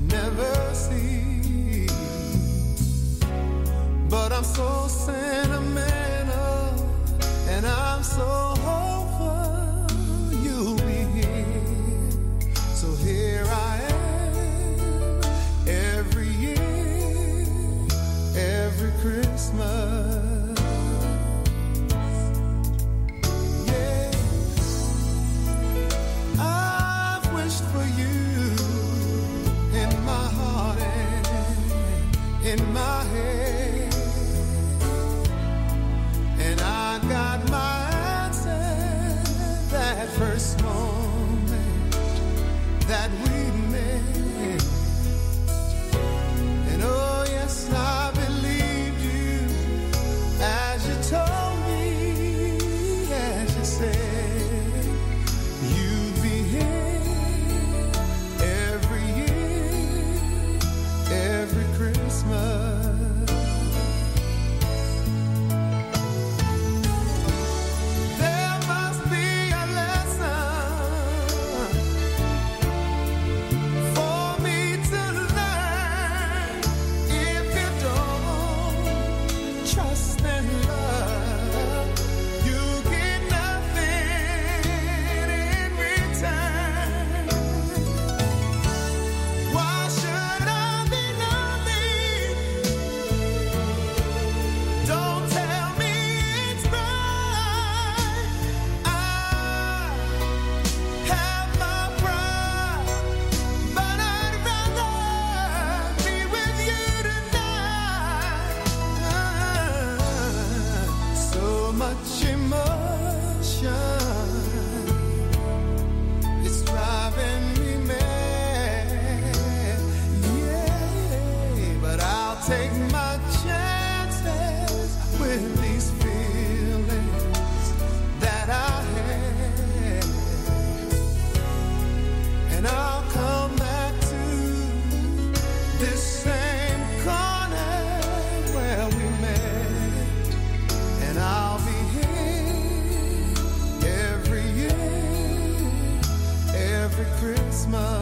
never see, but I'm so sentimental and I'm so hopeful you'll be here. So here I am every year, every Christmas. Yeah, I've wished for you in my heart and in my head, and I got my answer that first moment that we met. And oh yes, I believed you as you told me, as you said you'd be here every year, every Christmas. take my chances with these feelings that I have, and I'll come back to this same corner where we met, and I'll be here every year, every Christmas.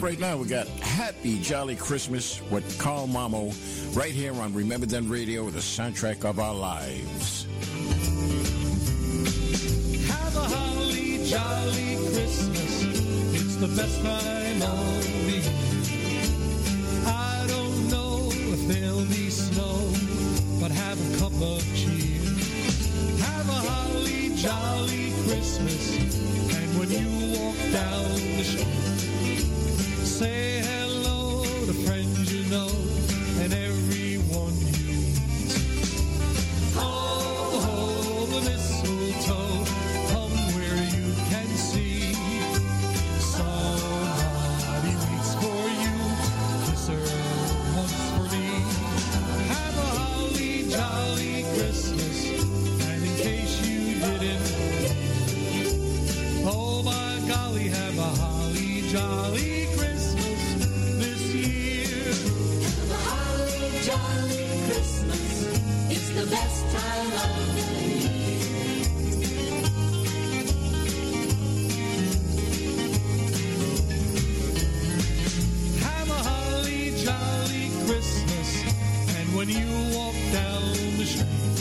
Right now, we got Happy Jolly Christmas with Carl Mamo right here on Remember Then Radio, the soundtrack of our lives. Have a holly jolly Christmas. It's the best time of the year. I don't know if there'll be snow, but have a cup of cheer. Have a holly jolly Christmas. And when you walk down the street, say hello to friends you know and everyone you meet. Oh, oh, the mistletoe, come where you can see. Somebody waits for you, kiss her once for me. Have a holly jolly Christmas, and in case you didn't, oh my golly, have a holly jolly. The best time of the year. Have a holly jolly Christmas, and when you walk down the street,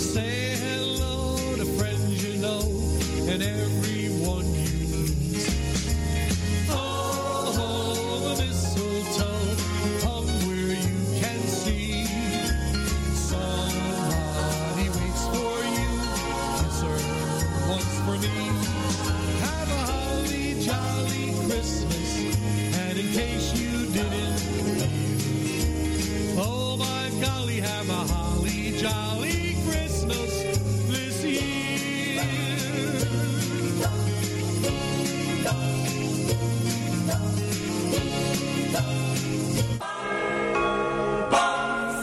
say hello to friends you know and everyone you meet. Oh, the mistletoe. Have a holly jolly Christmas, and in case you didn't, oh my golly, have a holly jolly Christmas this year.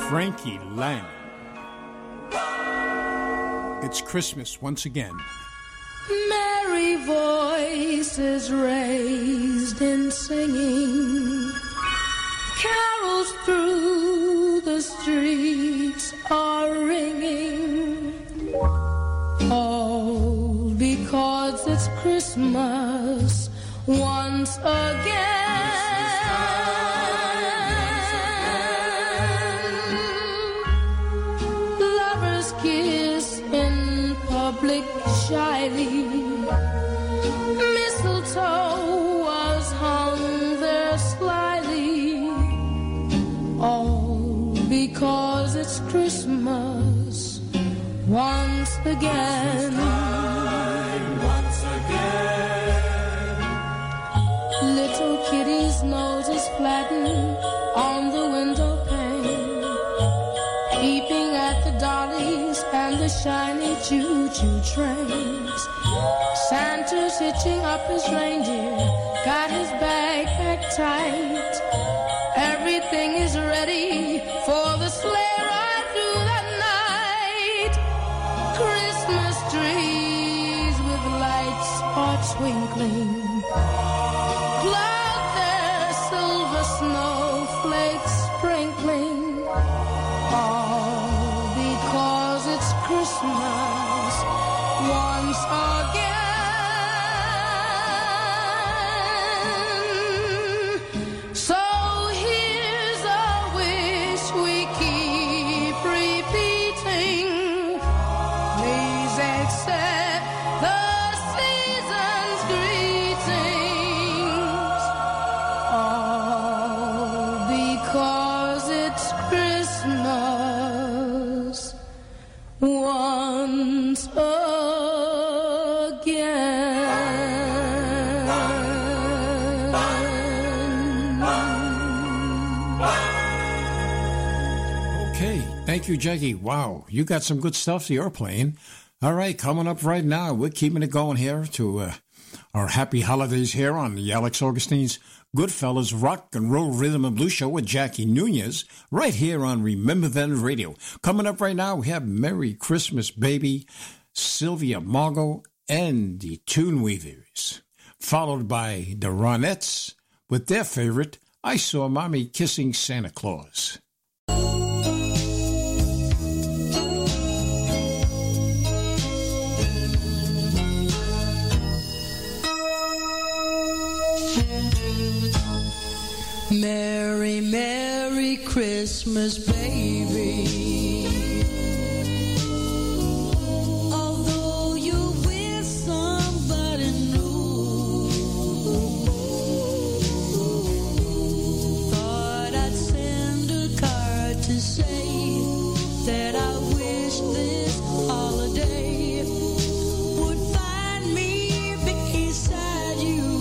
Frankie Lane. It's Christmas once again. Merry voices raised in singing, carols through the streets are ringing, all because it's Christmas once again. Christmas time, once again. Lovers kiss in public shyly. Mistletoe was hung there slyly, all because it's Christmas once again. Once again. Little kitty's nose is flattened on the window pane, peeping at the dollies and the shiny choo-choo trains. Santa's hitching up his reindeer, got his backpack tight. Everything is ready for the sleigh ride through the night. Christmas trees with lights are twinkling, cloud their silver snowflakes sprinkling. All because it's Christmas once again. So here's a wish we keep repeating. Please accept the season's greetings. All because it's Christmas once Thank you, Jackie. Wow, you got some good stuff you're playing. All right, coming up right now, we're keeping it going here to our happy holidays here on the Alex Augustine's Goodfellas Rock and Roll Rhythm and Blues Show with Jackie Nunez right here on Remember Then Radio. Coming up right now, we have Merry Christmas Baby, Sylvia Margo, and the Tune Weavers, followed by the Ronettes with their favorite, I Saw Mommy Kissing Santa Claus. Merry, Merry Christmas, baby. Although you're with somebody new, thought I'd send a card to say that I wish this holiday would find me beside you.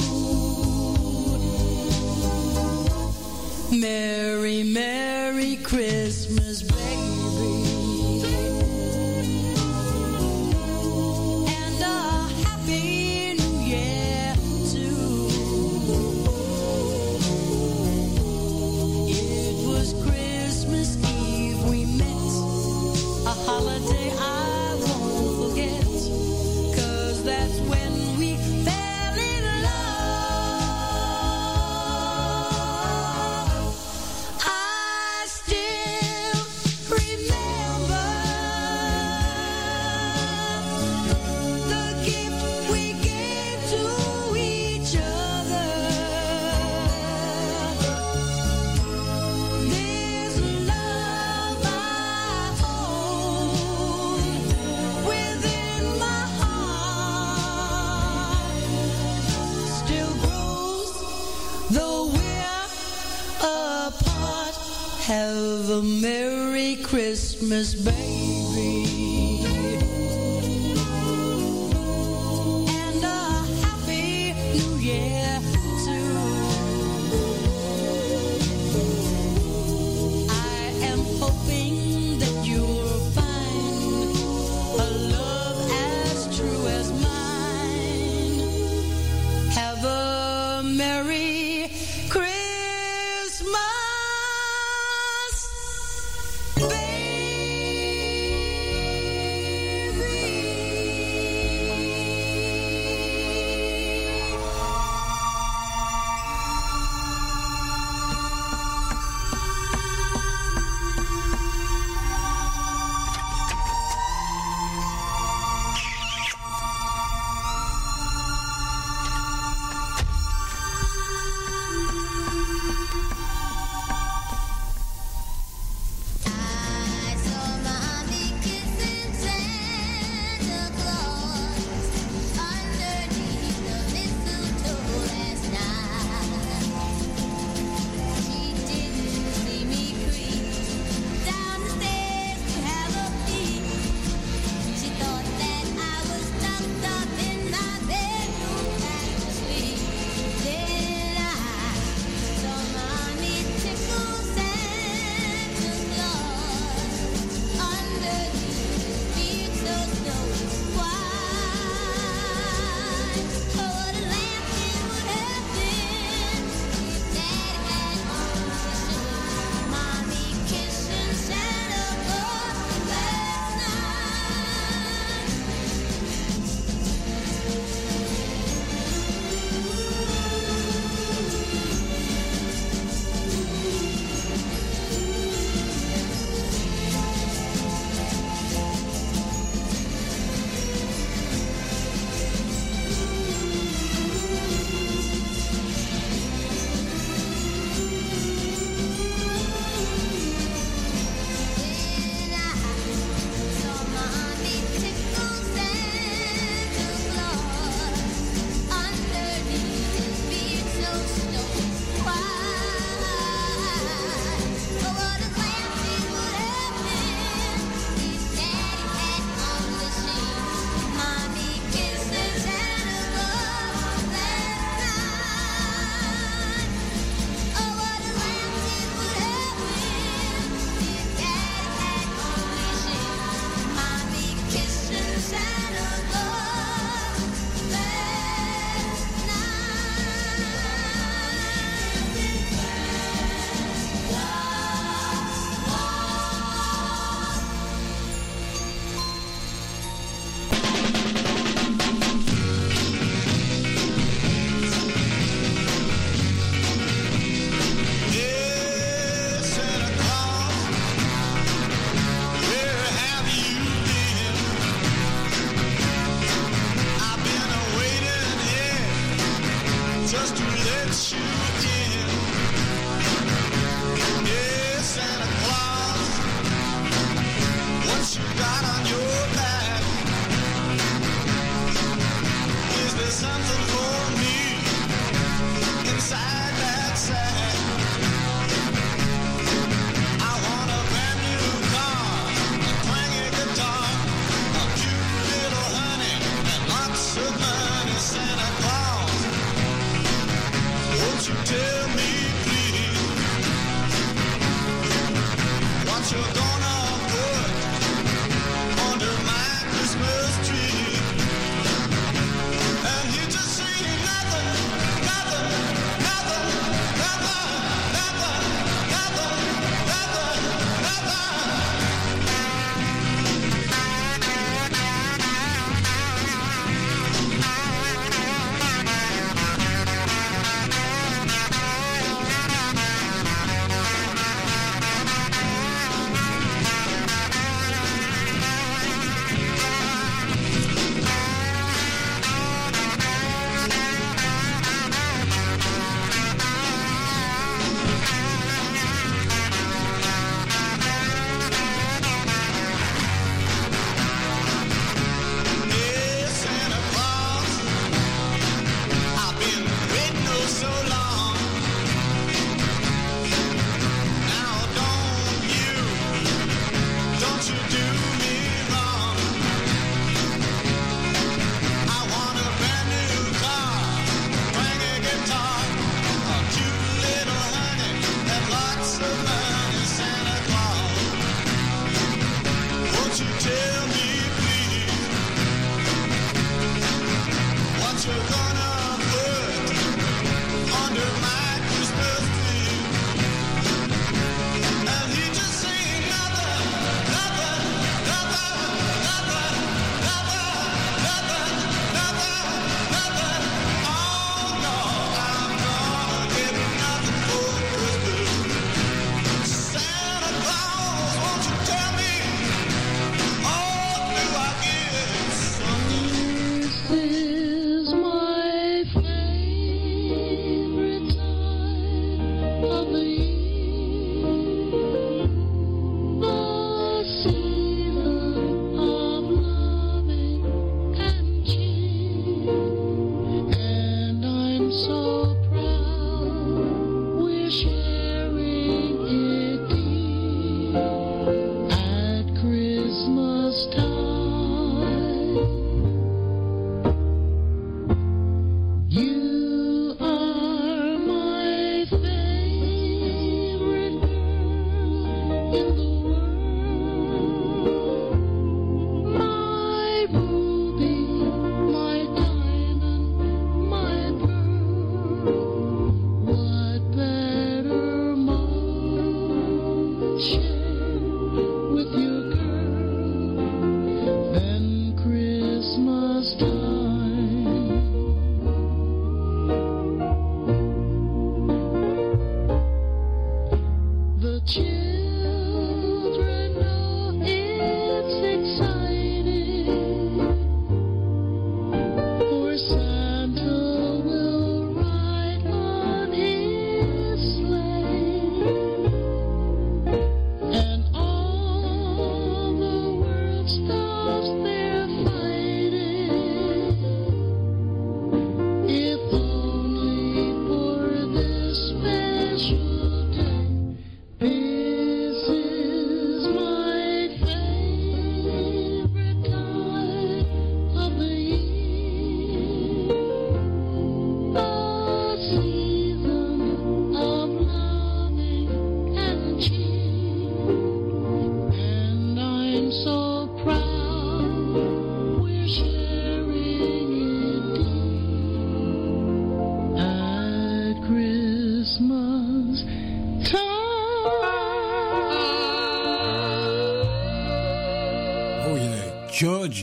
Merry, Merry Christmas, baby, and a Happy New Year, too. It was Christmas Eve we met, a holiday I won't forget, 'cause that's when we fell in love. Have a Merry Christmas, baby, and a Happy New Year, too. I am hoping that you'll find a love as true as mine. Have a Merry Christmas.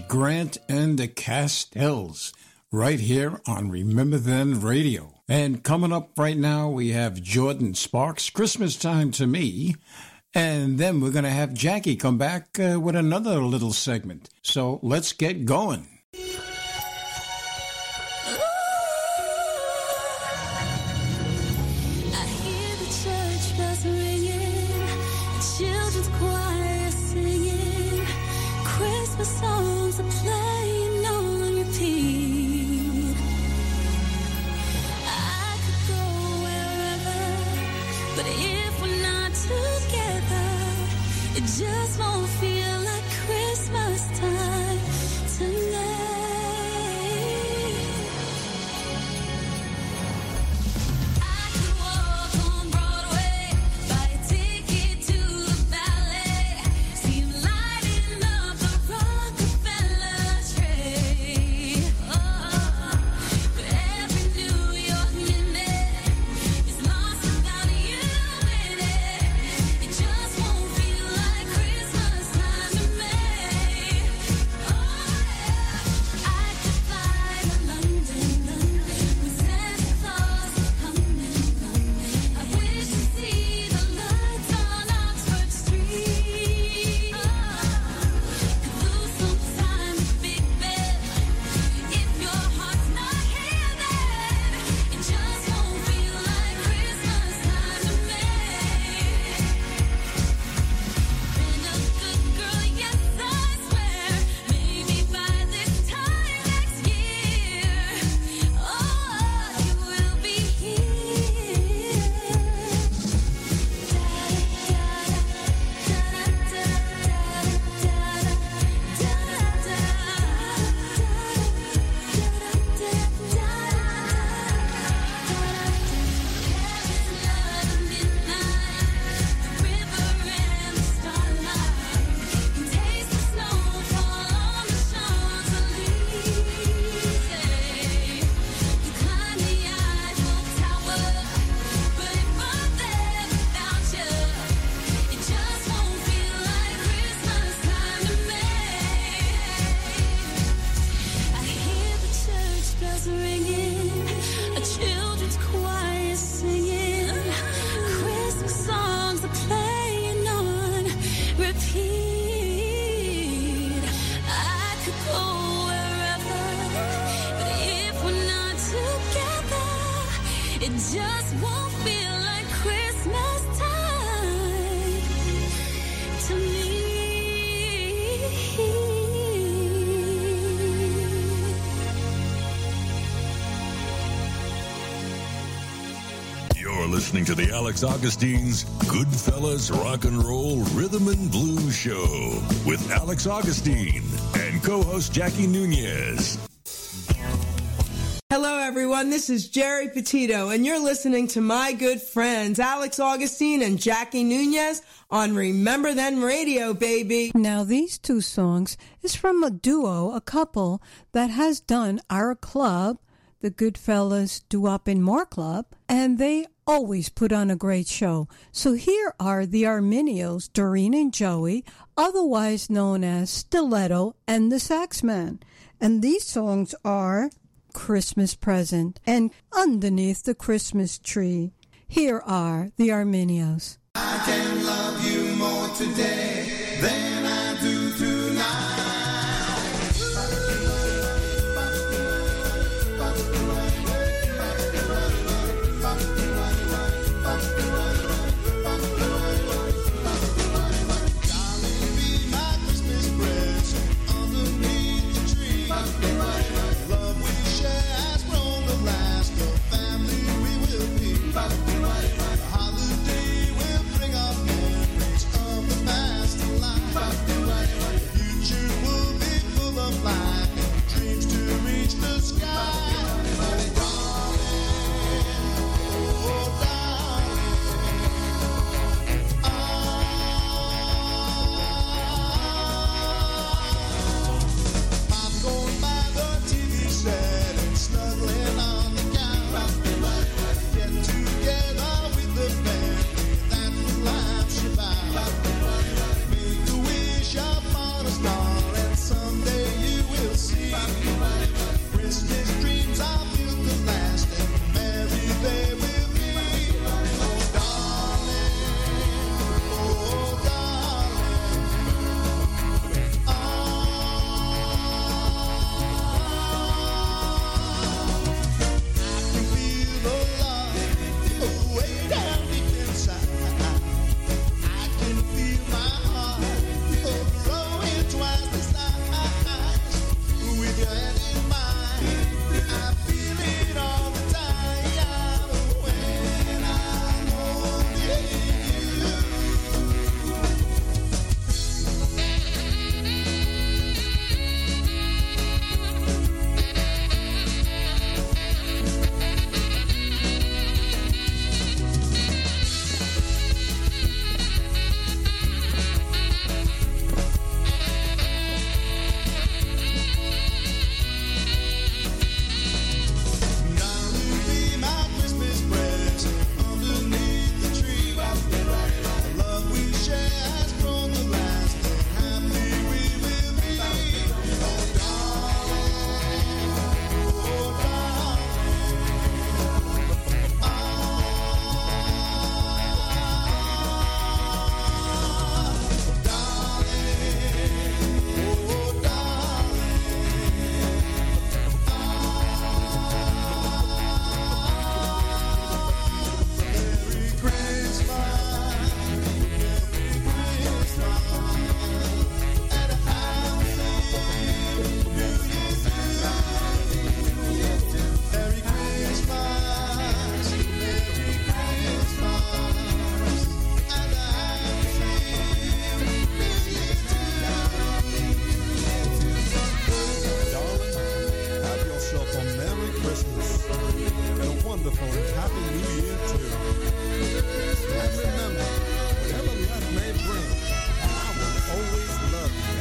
Grant and the Castells, right here on Remember Then Radio. And coming up right now, we have Jordan Sparks, Christmas Time to Me. And then we're going to have Jackie come back with another little segment. So let's get going. songs are playing on repeat. I could go wherever, but if we're not together, it just won't feel like Christmas time tonight. I could walk on Broadway, buy a ticket to the ballet, see him lighting up the Rockefeller tray. Oh, but every New York minute is lost without you in it. It just won't feel like Christmas time to me. Oh, yeah. I could fly to London, with Santa Claus coming. I wish to see the lights on Oxford Street. Could lose some time with Big Ben. If your heart's not here, then it just won't feel like Christmas time to me. Been a good girl, yes, I swear. Maybe by this time next year, oh, you will be here. Just won't feel like Christmas time to me. You're listening to the Alex Augustine's Goodfellas Rock and Roll Rhythm and Blues Show with Alex Augustine and co-host Jackie Nunez. Hello, everyone. This is Jerry Petito, and you're listening to my good friends, Alex Augustine and Jackie Nunez on Remember Then Radio, baby. Now, these two songs is from a duo, a couple that has done our club, the Goodfellas Doo-Wop and More Club, and they always put on a great show. So here are the Arminios, Doreen and Joey, otherwise known as Stiletto and the Saxman. And these songs are Christmas Present and Underneath the Christmas Tree. Here are the Arminios. I can love you more today than I do tonight. Holiday will bring up memories of the past and life. wonderful and happy new year too. And remember, whatever love may bring, I will always love you.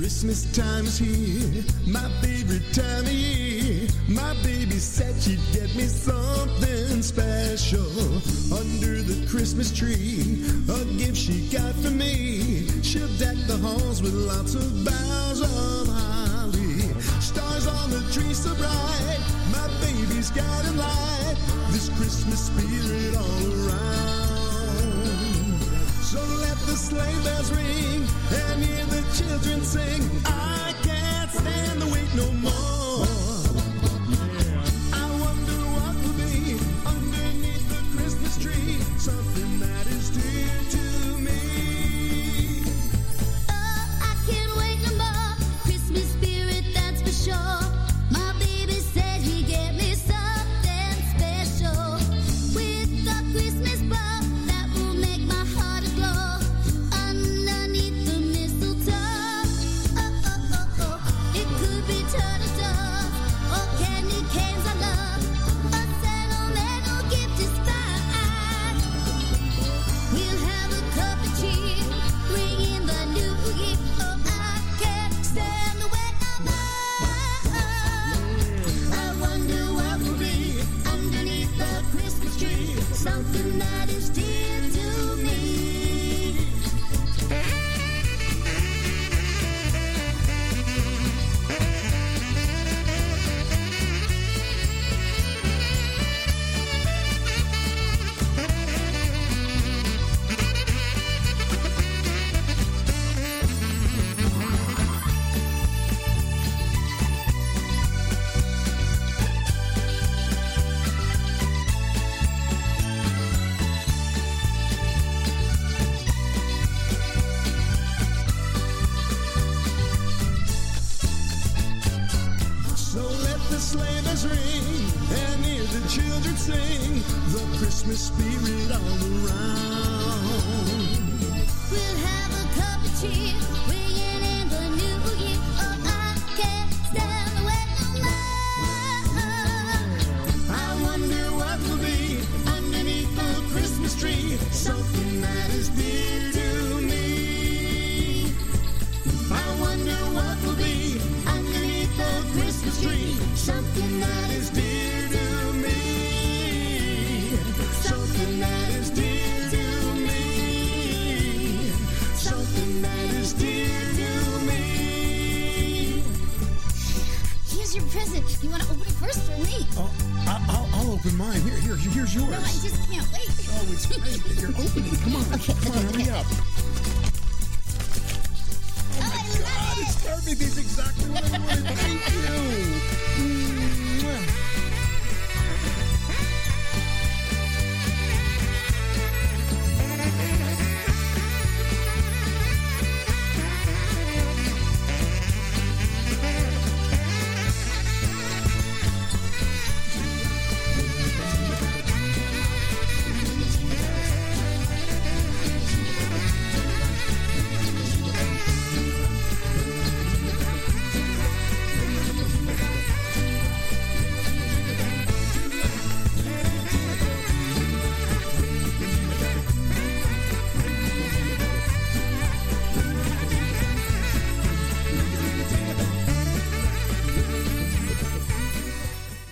Christmas time is here, my favorite time of year. My baby said she'd get me something special. Under the Christmas tree, a gift she got for me. She'll deck the halls with lots of boughs of holly. Stars on the tree so bright, my baby's got a light. This Christmas spirit all around. So let the sleigh bells ring and hear the children sing. I can't stand the wait no more. I wonder what will be underneath the Christmas tree, something that is dear to me. Oh, I can't wait no more. Christmas spirit, that's for sure. My baby said he gave me something special. With the Christmas ball that will make my heart aglow.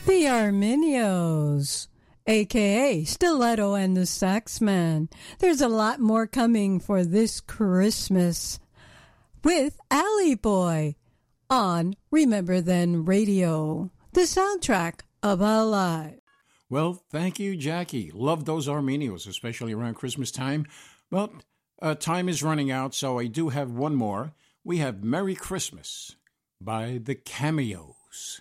The Arminios, a.k.a. Stiletto and the Saxman. There's a lot more coming for this Christmas with Alley Boy on Remember Then Radio, the soundtrack of our lives. Well, thank you, Jackie. Love those Arminios, especially around Christmas time. But Time is running out, so I do have one more. We have Merry Christmas by the Cameos.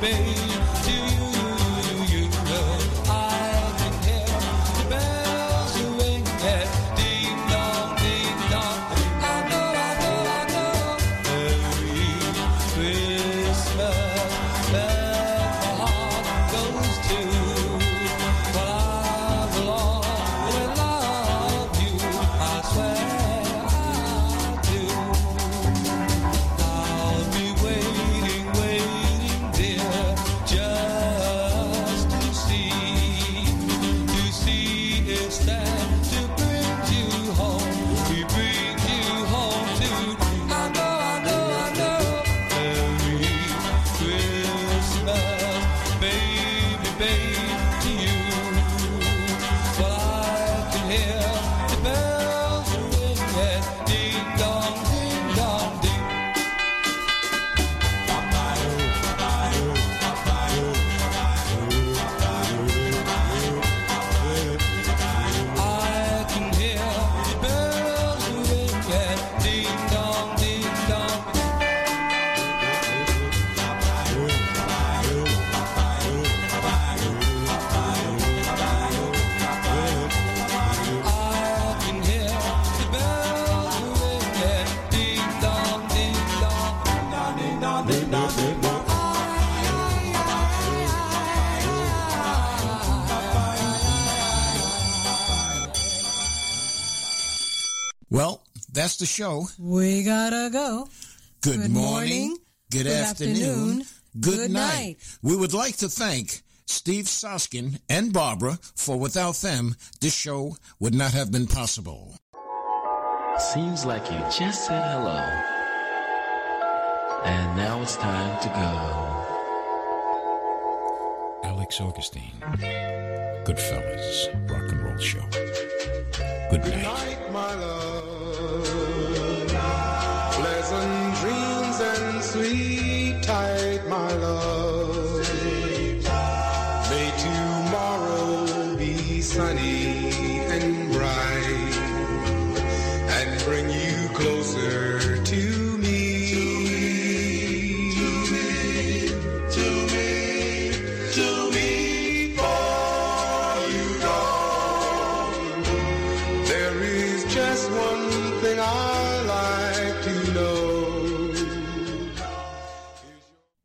baby, do you know I can hear the bells ring at ding dong, I know. Merry Christmas, that my heart goes to. But I belong and love you, I swear I do. I'll be waiting. Well, that's the show. We gotta go. Good morning. Good afternoon. Good night. We would like to thank Steve Soskin and Barbara, for without them, this show would not have been possible. Seems like you just said hello. And now it's time to go. Alex Augustine. Goodfellas Rock and Roll Show. Good night, my love. Pleasant dreams and sleep tight, my love. May tomorrow be sunny and bright and bring you closer to me. One thing I